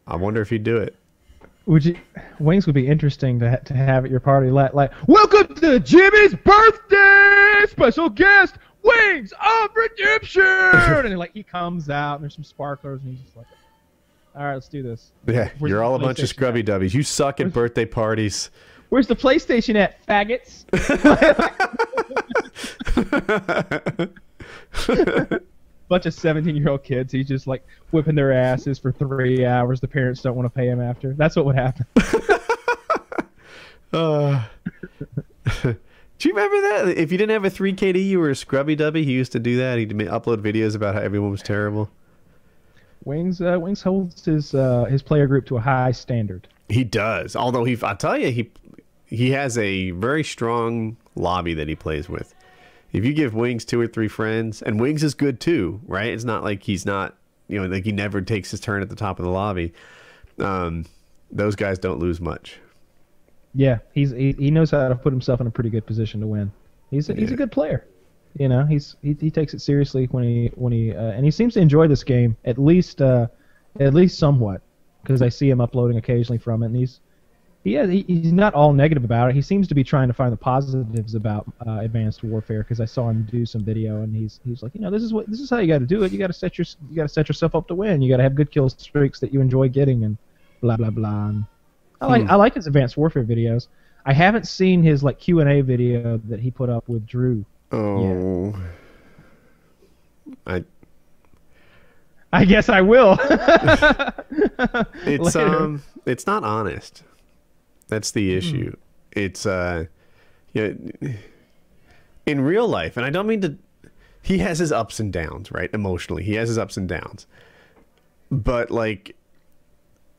I wonder if he'd do it. Wings would be interesting to have at your party. Like, welcome to Jimmy's birthday, special guest Wings of Redemption, and like he comes out and there's some sparklers and he's just like, all right, let's do this. Yeah, you're all a bunch of scrubby dubbies. You suck at birthday parties. Where's the PlayStation at, faggots? Bunch of 17-year-old kids. He's just like whipping their asses for 3 hours. The parents don't want to pay him after. That's what would happen. Do you remember that? If you didn't have a 3KD, you were a scrubby dubby. He used to do that. He'd upload videos about how everyone was terrible. Wings holds his player group to a high standard. He does. Although I tell you, he has a very strong lobby that he plays with. If you give Wings 2 or 3 friends, and Wings is good too, right? It's not like he's not, you know, like he never takes his turn at the top of the lobby. Those guys don't lose much. Yeah, he knows how to put himself in a pretty good position to win. He's a good player, you know. He takes it seriously when he and he seems to enjoy this game at least somewhat, because I see him uploading occasionally from it, and he's not all negative about it. He seems to be trying to find the positives about Advanced Warfare, because I saw him do some video and he's like, you know, this is how you got to do it. You got to set yourself up to win. You got to have good kill streaks that you enjoy getting and blah blah blah. And I like his Advanced Warfare videos. I haven't seen his like Q&A video that he put up with Drew. Oh, yet. I guess I will. It's later. It's not honest. That's the issue. It's you know, in real life, and I don't mean to. He has his ups and downs, right? Emotionally, he has his ups and downs. But like,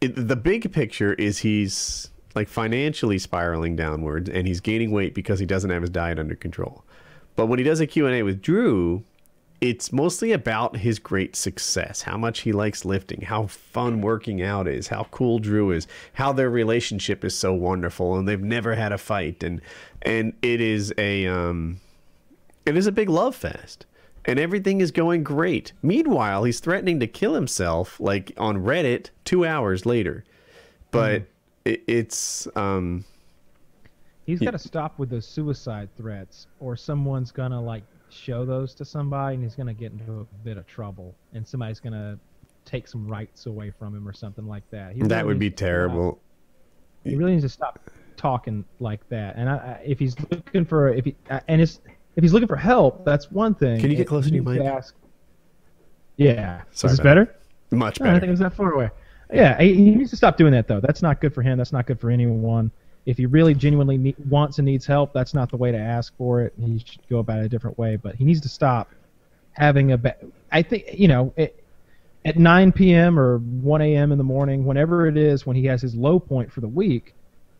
the big picture is he's like financially spiraling downwards, and he's gaining weight because he doesn't have his diet under control. But when he does a Q&A with Drew, it's mostly about his great success, how much he likes lifting, how fun working out is, how cool Drew is, how their relationship is so wonderful, and they've never had a fight, and it is a big love fest, and everything is going great. Meanwhile, he's threatening to kill himself, like on Reddit, 2 hours later. But he's got to stop with those suicide threats, or someone's gonna like show those to somebody and he's going to get into a bit of trouble and somebody's going to take some rights away from him or something like that. That would be terrible. He really needs to stop talking like that. And if he's looking for if he's looking for help, that's one thing. Can you get closer to your mic? Yeah. Sorry, is this better? Much better. I don't think it was that far away. Yeah, he needs to stop doing that though. That's not good for him. That's not good for anyone. If he really genuinely wants and needs help, that's not the way to ask for it. He should go about it a different way. But he needs to stop having a I think, you know, at 9 p.m. or 1 a.m. in the morning, whenever it is when he has his low point for the week,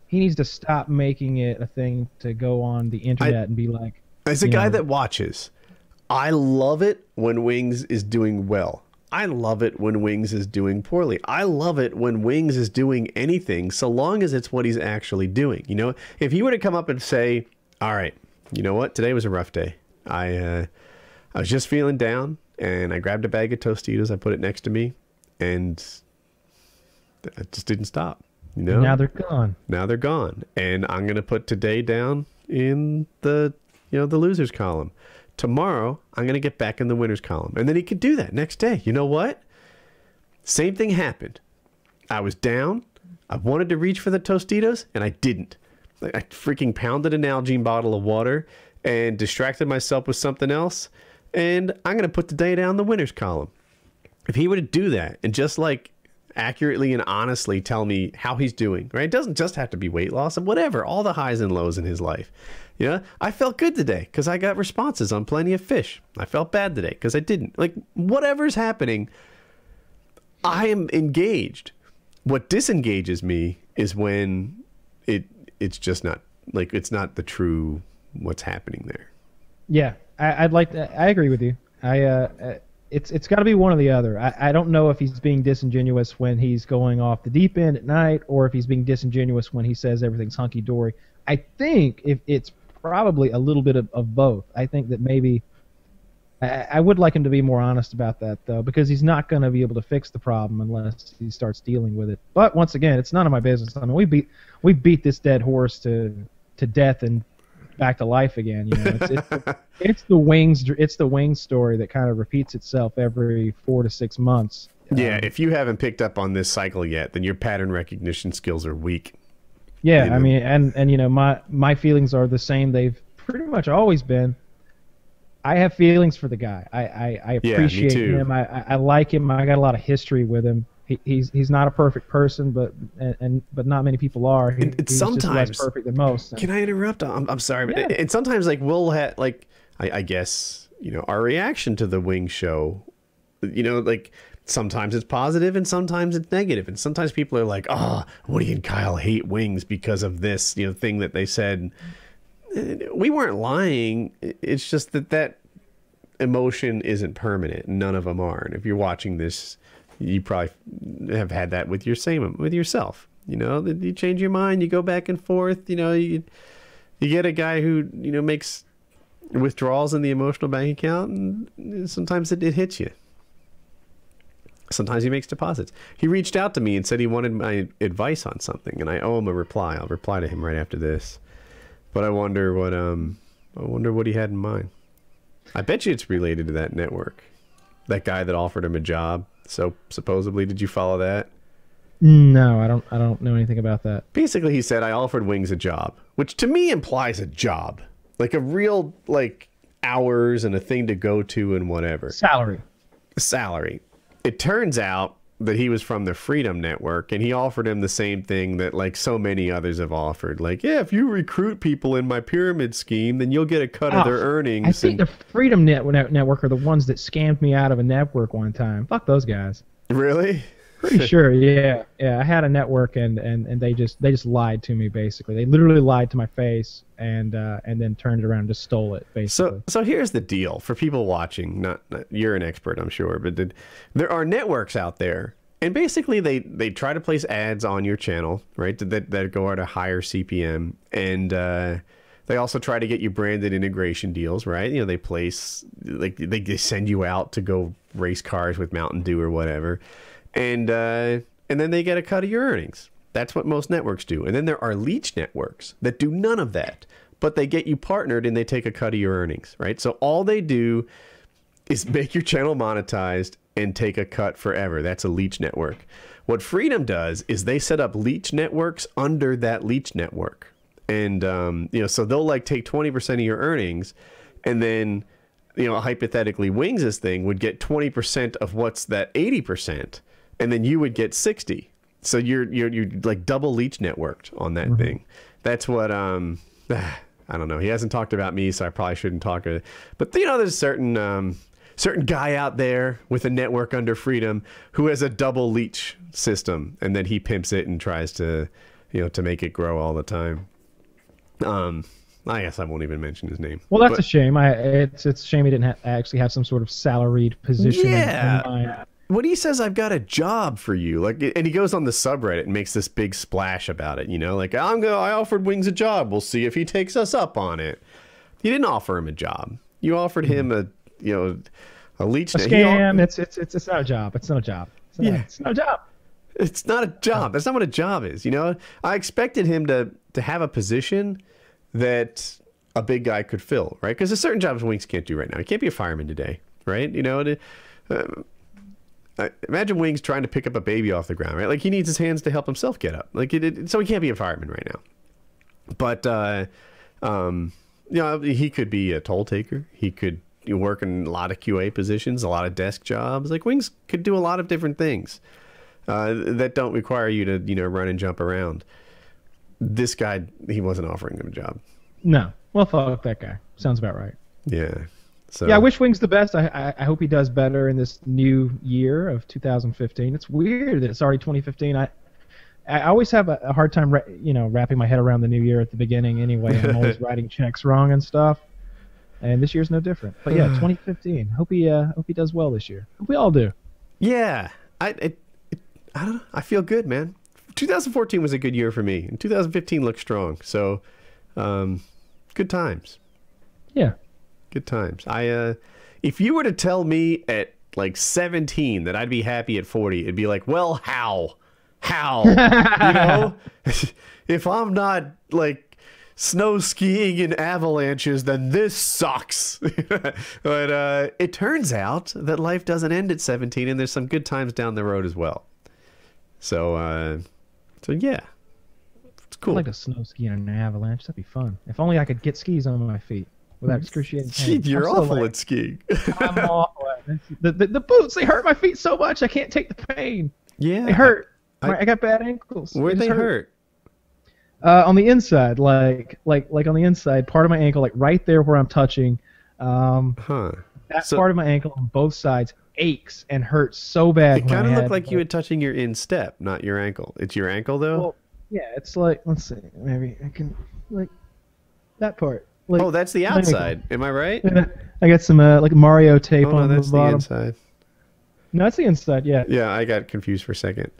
he needs to stop making it a thing to go on the internet and be like... As a guy that watches, I love it when Wings is doing well. I love it when Wings is doing poorly. I love it when Wings is doing anything, so long as it's what he's actually doing. You know, if he were to come up and say, all right, you know what? Today was a rough day. I was just feeling down, and I grabbed a bag of Tostitos. I put it next to me, and I just didn't stop. You know? Now they're gone. Now they're gone. And I'm going to put today down in the, you know, the losers column. Tomorrow, I'm going to get back in the winners column. And then he could do that next day. You know what? Same thing happened. I was down. I wanted to reach for the Tostitos, and I didn't. I freaking pounded an Nalgene bottle of water and distracted myself with something else. And I'm going to put today down the winners column. If he were to do that and just like accurately and honestly tell me how he's doing, right? It doesn't just have to be weight loss and whatever, all the highs and lows in his life. You know, I felt good today because I got responses on plenty of fish. I felt bad today because I didn't. Like, whatever's happening, I am engaged. What disengages me is when it's just not, like, it's not the true what's happening there. Yeah, I'd like to, I agree with you. It's got to be one or the other. I don't know if he's being disingenuous when he's going off the deep end at night, or if he's being disingenuous when he says everything's hunky-dory. I think if it's probably a little bit of both. I think that maybe I would like him to be more honest about that, though, because he's not going to be able to fix the problem unless he starts dealing with it. But once again, it's none of my business. I mean, we beat this dead horse to death and back to life again. You know, it's the Wings story that kind of repeats itself every 4 to 6 months. Yeah, if you haven't picked up on this cycle yet, then your pattern recognition skills are weak. Yeah, you know? I mean, and you know, my feelings are the same. They've pretty much always been. I have feelings for the guy. I appreciate him. I like him. I got a lot of history with him. He's not a perfect person, but not many people are. He's sometimes just less perfect than most. And, can I interrupt? I'm sorry, but and sometimes like we'll have like I guess, you know, our reaction to the Wing show, you know, like sometimes it's positive and sometimes it's negative, and sometimes people are like, oh, Woody and Kyle hate Wings because of this, you know, thing that they said. We weren't lying. It's just that emotion isn't permanent. None of them are, and if you're watching this, you probably have had that with yourself. You know, you change your mind, you go back and forth. You know, you get a guy who, you know, makes withdrawals in the emotional bank account, and sometimes it hits you. Sometimes he makes deposits. He reached out to me and said he wanted my advice on something, and I owe him a reply. I'll reply to him right after this. But I wonder what he had in mind. I bet you it's related to that network. That guy that offered him a job. So supposedly, did you follow that? No, I don't know anything about that. Basically, he said, I offered Wings a job, which to me implies a job, like a real, like, hours and a thing to go to and whatever. Salary. It turns out that he was from the Freedom Network, and he offered him the same thing that, like, so many others have offered. Like, yeah, if you recruit people in my pyramid scheme, then you'll get a cut of their earnings. I think the Freedom Network are the ones that scammed me out of a network one time. Fuck those guys. Really? Pretty sure, yeah. Yeah, I had a network, and they just lied to me, basically. They literally lied to my face and then turned around and just stole it, basically. So here's the deal for people watching. Not you're an expert, I'm sure, but there are networks out there, and basically they try to place ads on your channel, right, that go at a higher CPM, and they also try to get you branded integration deals, right? You know, they place, like, they send you out to go race cars with Mountain Dew or whatever. And then they get a cut of your earnings. That's what most networks do. And then there are leech networks that do none of that, but they get you partnered and they take a cut of your earnings, right? So all they do is make your channel monetized and take a cut forever. That's a leech network. What Freedom does is they set up leech networks under that leech network. And, you know, so they'll, like, take 20% of your earnings, and then, you know, hypothetically Wings' thing would get 20% of what's that 80%. And then you would get 60%. So you're like double leech networked on that thing. That's what, I don't know. He hasn't talked about me, so I probably shouldn't talk about it. But, you know, there's certain certain guy out there with a network under Freedom who has a double leech system, and then he pimps it and tries to, you know, to make it grow all the time. I guess I won't even mention his name. Well, that's a shame. It's a shame he didn't actually have some sort of salaried position. Yeah. In mind. When he says, "I've got a job for you," like, and he goes on the subreddit and makes this big splash about it, you know, like, I offered Wings a job. We'll see if he takes us up on it. You didn't offer him a job. You offered him a, you know, a leech. A scam. It's not a job. It's not a job. It's not, it's not a job. It's not a job. That's not what a job is. You know, I expected him to have a position that a big guy could fill, right? Because there's certain jobs Wings can't do right now. He can't be a fireman today, right? You know, imagine Wings trying to pick up a baby off the ground, right? Like, he needs his hands to help himself get up. Like, so he can't be a fireman right now. But, you know, he could be a toll taker. He could work in a lot of QA positions, a lot of desk jobs. Like, Wings could do a lot of different things that don't require you to, you know, run and jump around. This guy, he wasn't offering him a job. No. Well, fuck that guy. Sounds about right. Yeah. So. Yeah, I wish Wings the best. I hope he does better in this new year of 2015. It's weird that it's already 2015. I always have a hard time, you know, wrapping my head around the new year at the beginning anyway. I'm always writing checks wrong and stuff. And this year's no different. But yeah, 2015. Hope he does well this year. Hope we all do. Yeah. I don't know. I feel good, man. 2014 was a good year for me, and 2015 looked strong. So, good times. Yeah. Good times. If you were to tell me at like 17 that I'd be happy at 40, it'd be like, well, how, you know, if I'm not like snow skiing in avalanches, then this sucks. But, it turns out that life doesn't end at 17, and there's some good times down the road as well. So, so yeah, it's cool. I'd like to snow ski in an avalanche. That'd be fun. If only I could get skis on my feet without excruciating pain. You're awful at skiing. I'm awful at it. The boots, they hurt my feet so much. I can't take the pain. Yeah, they hurt. I got bad ankles. Where'd they hurt? On the inside, like on the inside part of my ankle, like right there where I'm touching. That part of my ankle on both sides aches and hurts so bad. It kind of looked like you were touching your instep, not your ankle. It's your ankle though. Well, yeah, it's like, let's see, maybe I can, like, that part. Like, oh, that's the outside. Am I right? I got some like Mario tape on the bottom. That's the inside. No, that's the inside. Yeah. Yeah, I got confused for a second.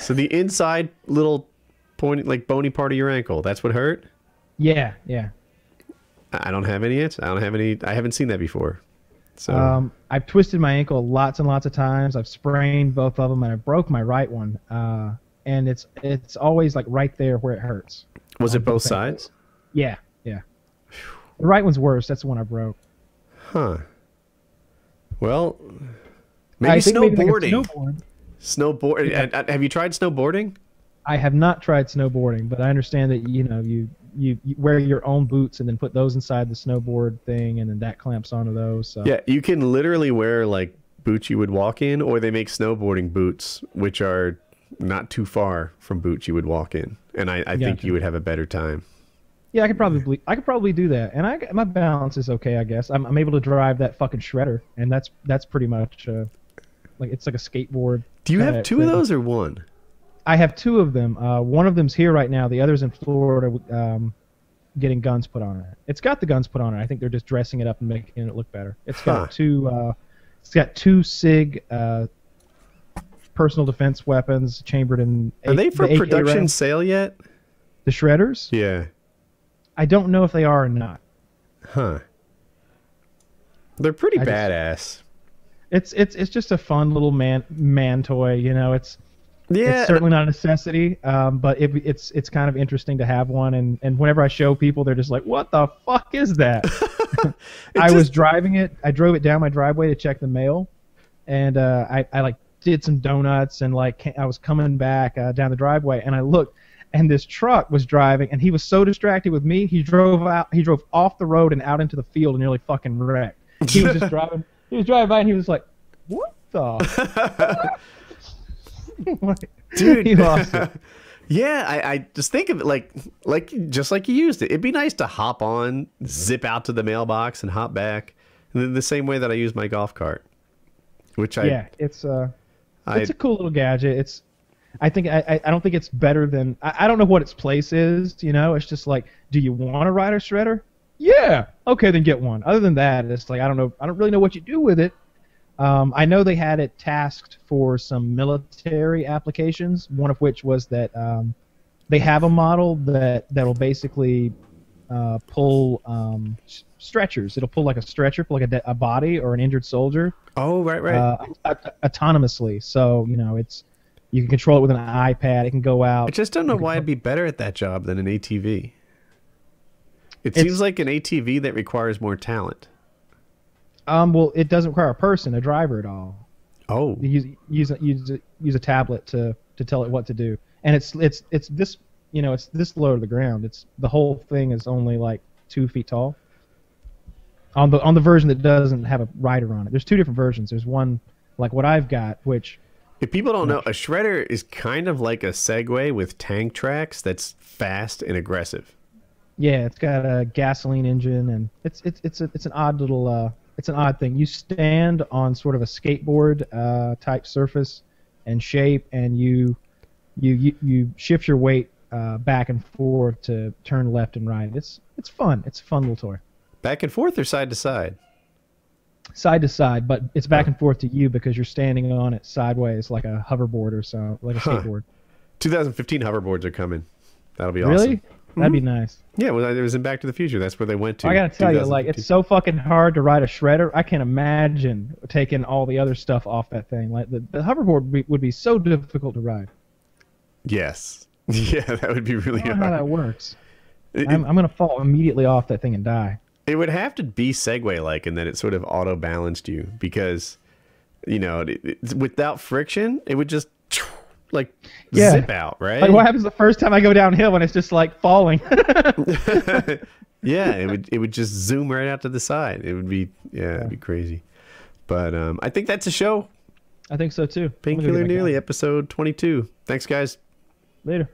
So the inside little pointy, like bony part of your ankle. That's what hurt. Yeah. Yeah. I don't have any answer. I don't have any. I haven't seen that before. So I've twisted my ankle lots and lots of times. I've sprained both of them, and I broke my right one. And it's always like right there where it hurts. Was it both sides? Yeah, yeah. The right one's worse. That's the one I broke. Huh. Well, maybe snowboarding. Snowboard. Yeah. Have you tried snowboarding? I have not tried snowboarding, but I understand that, you know, you wear your own boots and then put those inside the snowboard thing, and then that clamps onto those. So. Yeah, you can literally wear like boots you would walk in, or they make snowboarding boots, which are not too far from boots you would walk in, and I think you would have a better time. Yeah, I could probably do that, and my balance is okay, I guess. I'm able to drive that fucking shredder, and that's pretty much like it's like a skateboard. Do you have two of those or one? I have two of them. One of them's here right now. The other's in Florida, getting guns put on it. It's got the guns put on it. I think they're just dressing it up and making it look better. It's got two SIG personal defense weapons chambered in. Are they for production sale yet? The shredders? Yeah. I don't know if they are or not. Huh. They're pretty badass. It's just a fun little man toy, you know. It's certainly not a necessity, but it's kind of interesting to have one. And whenever I show people, they're just like, "What the fuck is that?" I was driving it. I drove it down my driveway to check the mail, and I like did some donuts, and like I was coming back down the driveway, and I looked, and this truck was driving, and he was so distracted with me, he drove off the road and out into the field and nearly fucking wrecked. He was just driving. He was driving by, and he was like, "What the?" Dude, he lost it. Yeah, I just think of it like just like you used it. It'd be nice to hop on, zip out to the mailbox, and hop back. the same way that I use my golf cart, which I it's a cool little gadget. It's I don't think it's better than I don't know what its place is. You know, it's just like, do you want a rider shredder? Yeah, okay, then get one. Other than that, it's like I don't really know what you do with it. I know they had it tasked for some military applications. One of which was that they have a model that'll basically pull stretchers. It'll pull like a stretcher, pull like a body or an injured soldier. Oh, right, right. Autonomously. So you know, it's you can control it with an iPad. It can go out. I just don't know why I'd be better at that job than an ATV. It seems like an ATV that requires more talent. Well, it doesn't require a person, a driver at all. Oh. You use a tablet to tell it what to do, and it's this it's this low to the ground. It's the whole thing is only like 2 feet tall. On the version that doesn't have a rider on it, there's two different versions. There's one like what I've got, which if people don't know, a shredder is kind of like a Segway with tank tracks that's fast and aggressive. Yeah, it's got a gasoline engine, and it's an odd little it's an odd thing. You stand on sort of a skateboard type surface and shape, and you shift your weight back and forth to turn left and right. It's fun. It's a fun little toy. Back and forth or side to side? Side to side, but it's back and forth to you because you're standing on it sideways like a hoverboard or so, like a skateboard. 2015 hoverboards are coming. That'll be awesome. Really? That'd be nice. Yeah, well, it was in Back to the Future. That's where they went to. I gotta tell you, like, it's so fucking hard to ride a shredder. I can't imagine taking all the other stuff off that thing. Like the hoverboard would be so difficult to ride. Yes. Yeah, that would be really hard. I don't know how that works. I'm gonna fall immediately off that thing and die. It would have to be Segway-like in that it sort of auto-balanced you because, you know, without friction, it would just... like zip out, right? Like what happens the first time I go downhill when it's just like falling? Yeah, it would just zoom right out to the side. It would be it'd be crazy. But I think that's a show. I think so too. Painkiller Nearly, episode 22. Thanks, guys. Later.